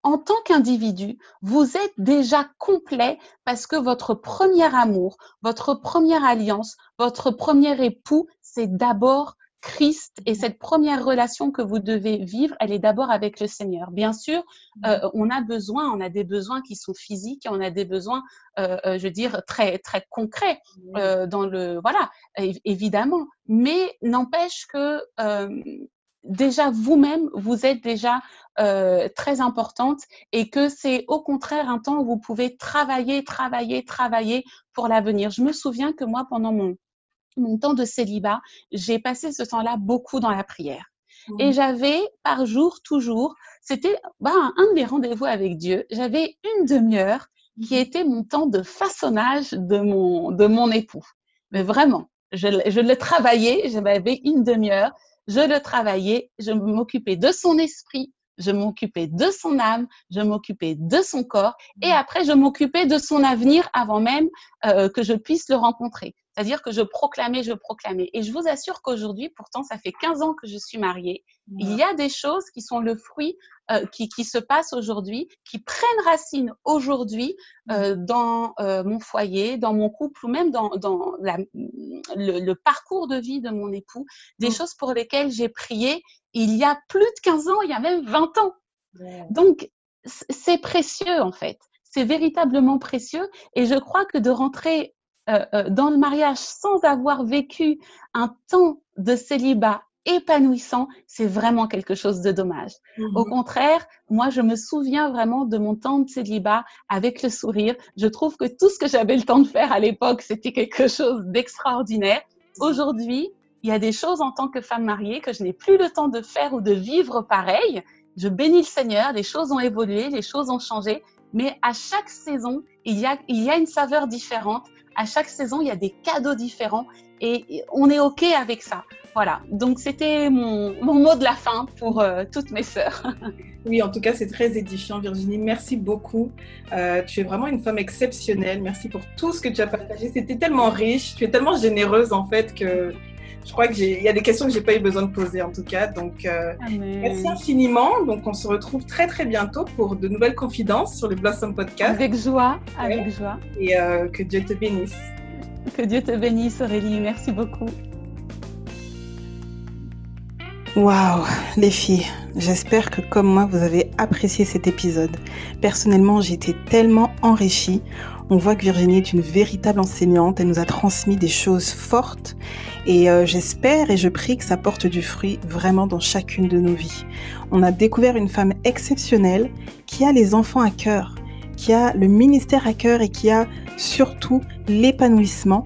en tant qu'individu, vous êtes déjà complet parce que votre premier amour, votre première alliance, votre premier époux, c'est d'abord Christ et cette première relation que vous devez vivre, elle est d'abord avec le Seigneur. Bien sûr, euh, on a besoin, on a des besoins qui sont physiques, on a des besoins, euh, je veux dire, très très concrets euh, dans le, voilà, évidemment. Mais n'empêche que euh, déjà vous-même, vous êtes déjà euh, très importante et que c'est au contraire un temps où vous pouvez travailler, travailler, travailler pour l'avenir. Je me souviens que moi, pendant mon Mon temps de célibat, j'ai passé ce temps-là beaucoup dans la prière. Mmh. Et j'avais par jour, toujours, c'était bah, un de mes rendez-vous avec Dieu, j'avais une demi-heure qui était mon temps de façonnage de mon, de mon époux. Mais vraiment, je, je le travaillais, j'avais une demi-heure, je le travaillais, je m'occupais de son esprit, je m'occupais de son âme, je m'occupais de son corps et après, je m'occupais de son avenir avant même euh, que je puisse le rencontrer. C'est-à-dire que je proclamais, je proclamais. Et je vous assure qu'aujourd'hui, pourtant, ça fait quinze ans que je suis mariée. Mmh. Il y a des choses qui sont le fruit, euh, qui, qui se passent aujourd'hui, qui prennent racine aujourd'hui euh, dans euh, mon foyer, dans mon couple ou même dans, dans la, le, le parcours de vie de mon époux. Des mmh. choses pour lesquelles j'ai prié il y a plus de quinze ans, il y a même vingt ans. Mmh. Donc, c'est précieux en fait. C'est véritablement précieux. Et je crois que de rentrer Euh, dans le mariage sans avoir vécu un temps de célibat épanouissant, c'est vraiment quelque chose de dommage. Mmh. Au contraire, moi, je me souviens vraiment de mon temps de célibat avec le sourire. Je trouve que tout ce que j'avais le temps de faire à l'époque, c'était quelque chose d'extraordinaire. Aujourd'hui, il y a des choses en tant que femme mariée que je n'ai plus le temps de faire ou de vivre pareil. Je bénis le Seigneur, les choses ont évolué, les choses ont changé. Mais à chaque saison, il y a, il y a une saveur différente. À chaque saison, il y a des cadeaux différents et on est OK avec ça. Voilà, donc c'était mon, mon mot de la fin pour euh, toutes mes sœurs. Oui, en tout cas, c'est très édifiant, Virginie. Merci beaucoup. Euh, tu es vraiment une femme exceptionnelle. Merci pour tout ce que tu as partagé. C'était tellement riche. Tu es tellement généreuse, en fait, que je crois qu'il y a des questions que je n'ai pas eu besoin de poser, en tout cas. Donc, euh, merci infiniment. Donc, on se retrouve très, très bientôt pour de nouvelles confidences sur le Blossom Podcast. Avec joie, avec ouais. joie. Et euh, que Dieu te bénisse. Que Dieu te bénisse, Aurélie. Merci beaucoup. Waouh, les filles, j'espère que comme moi, vous avez apprécié cet épisode. Personnellement, j'ai été tellement enrichie. On voit que Virginie est une véritable enseignante. Elle nous a transmis des choses fortes et euh, j'espère et je prie que ça porte du fruit vraiment dans chacune de nos vies. On a découvert une femme exceptionnelle qui a les enfants à cœur, qui a le ministère à cœur et qui a surtout l'épanouissement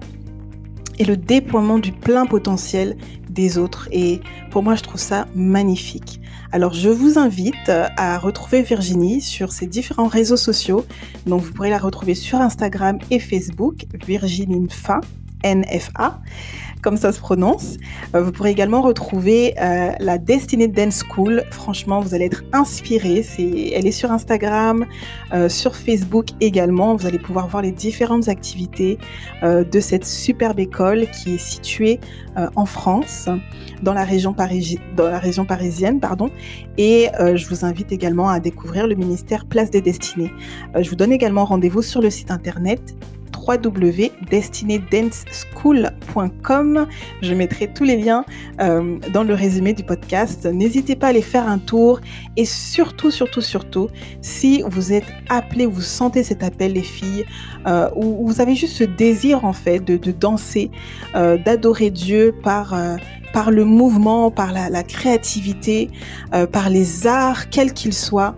et le déploiement du plein potentiel des autres. Et pour moi, je trouve ça magnifique. Alors, je vous invite à retrouver Virginie sur ses différents réseaux sociaux. Donc, vous pourrez la retrouver sur Instagram et Facebook, Virgininfa, N F A, comme ça se prononce. Vous pourrez également retrouver euh, la Destiny Dance School. Franchement, vous allez être inspirés. C'est, elle est sur Instagram, euh, sur Facebook également. Vous allez pouvoir voir les différentes activités euh, de cette superbe école qui est située euh, en France, dans la région, Parigi, dans la région parisienne. Pardon. Et euh, je vous invite également à découvrir le ministère Place des Destinées. Euh, je vous donne également rendez-vous sur le site internet w w w point destiny dance school point com. Je mettrai tous les liens euh, dans le résumé du podcast. N'hésitez pas à aller faire un tour et surtout, surtout, surtout, si vous êtes appelé, vous sentez cet appel, les filles, euh, ou vous avez juste ce désir en fait de, de danser, euh, d'adorer Dieu par... Euh, par le mouvement, par la, la créativité, euh, par les arts, quels qu'ils soient.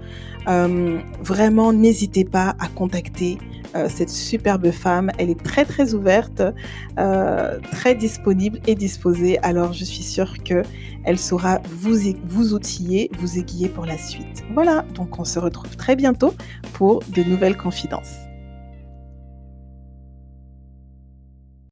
Euh, vraiment, n'hésitez pas à contacter euh, cette superbe femme. Elle est très, très ouverte, euh, très disponible et disposée. Alors, je suis sûre qu'elle saura vous, vous outiller, vous aiguiller pour la suite. Voilà, donc on se retrouve très bientôt pour de nouvelles confidences.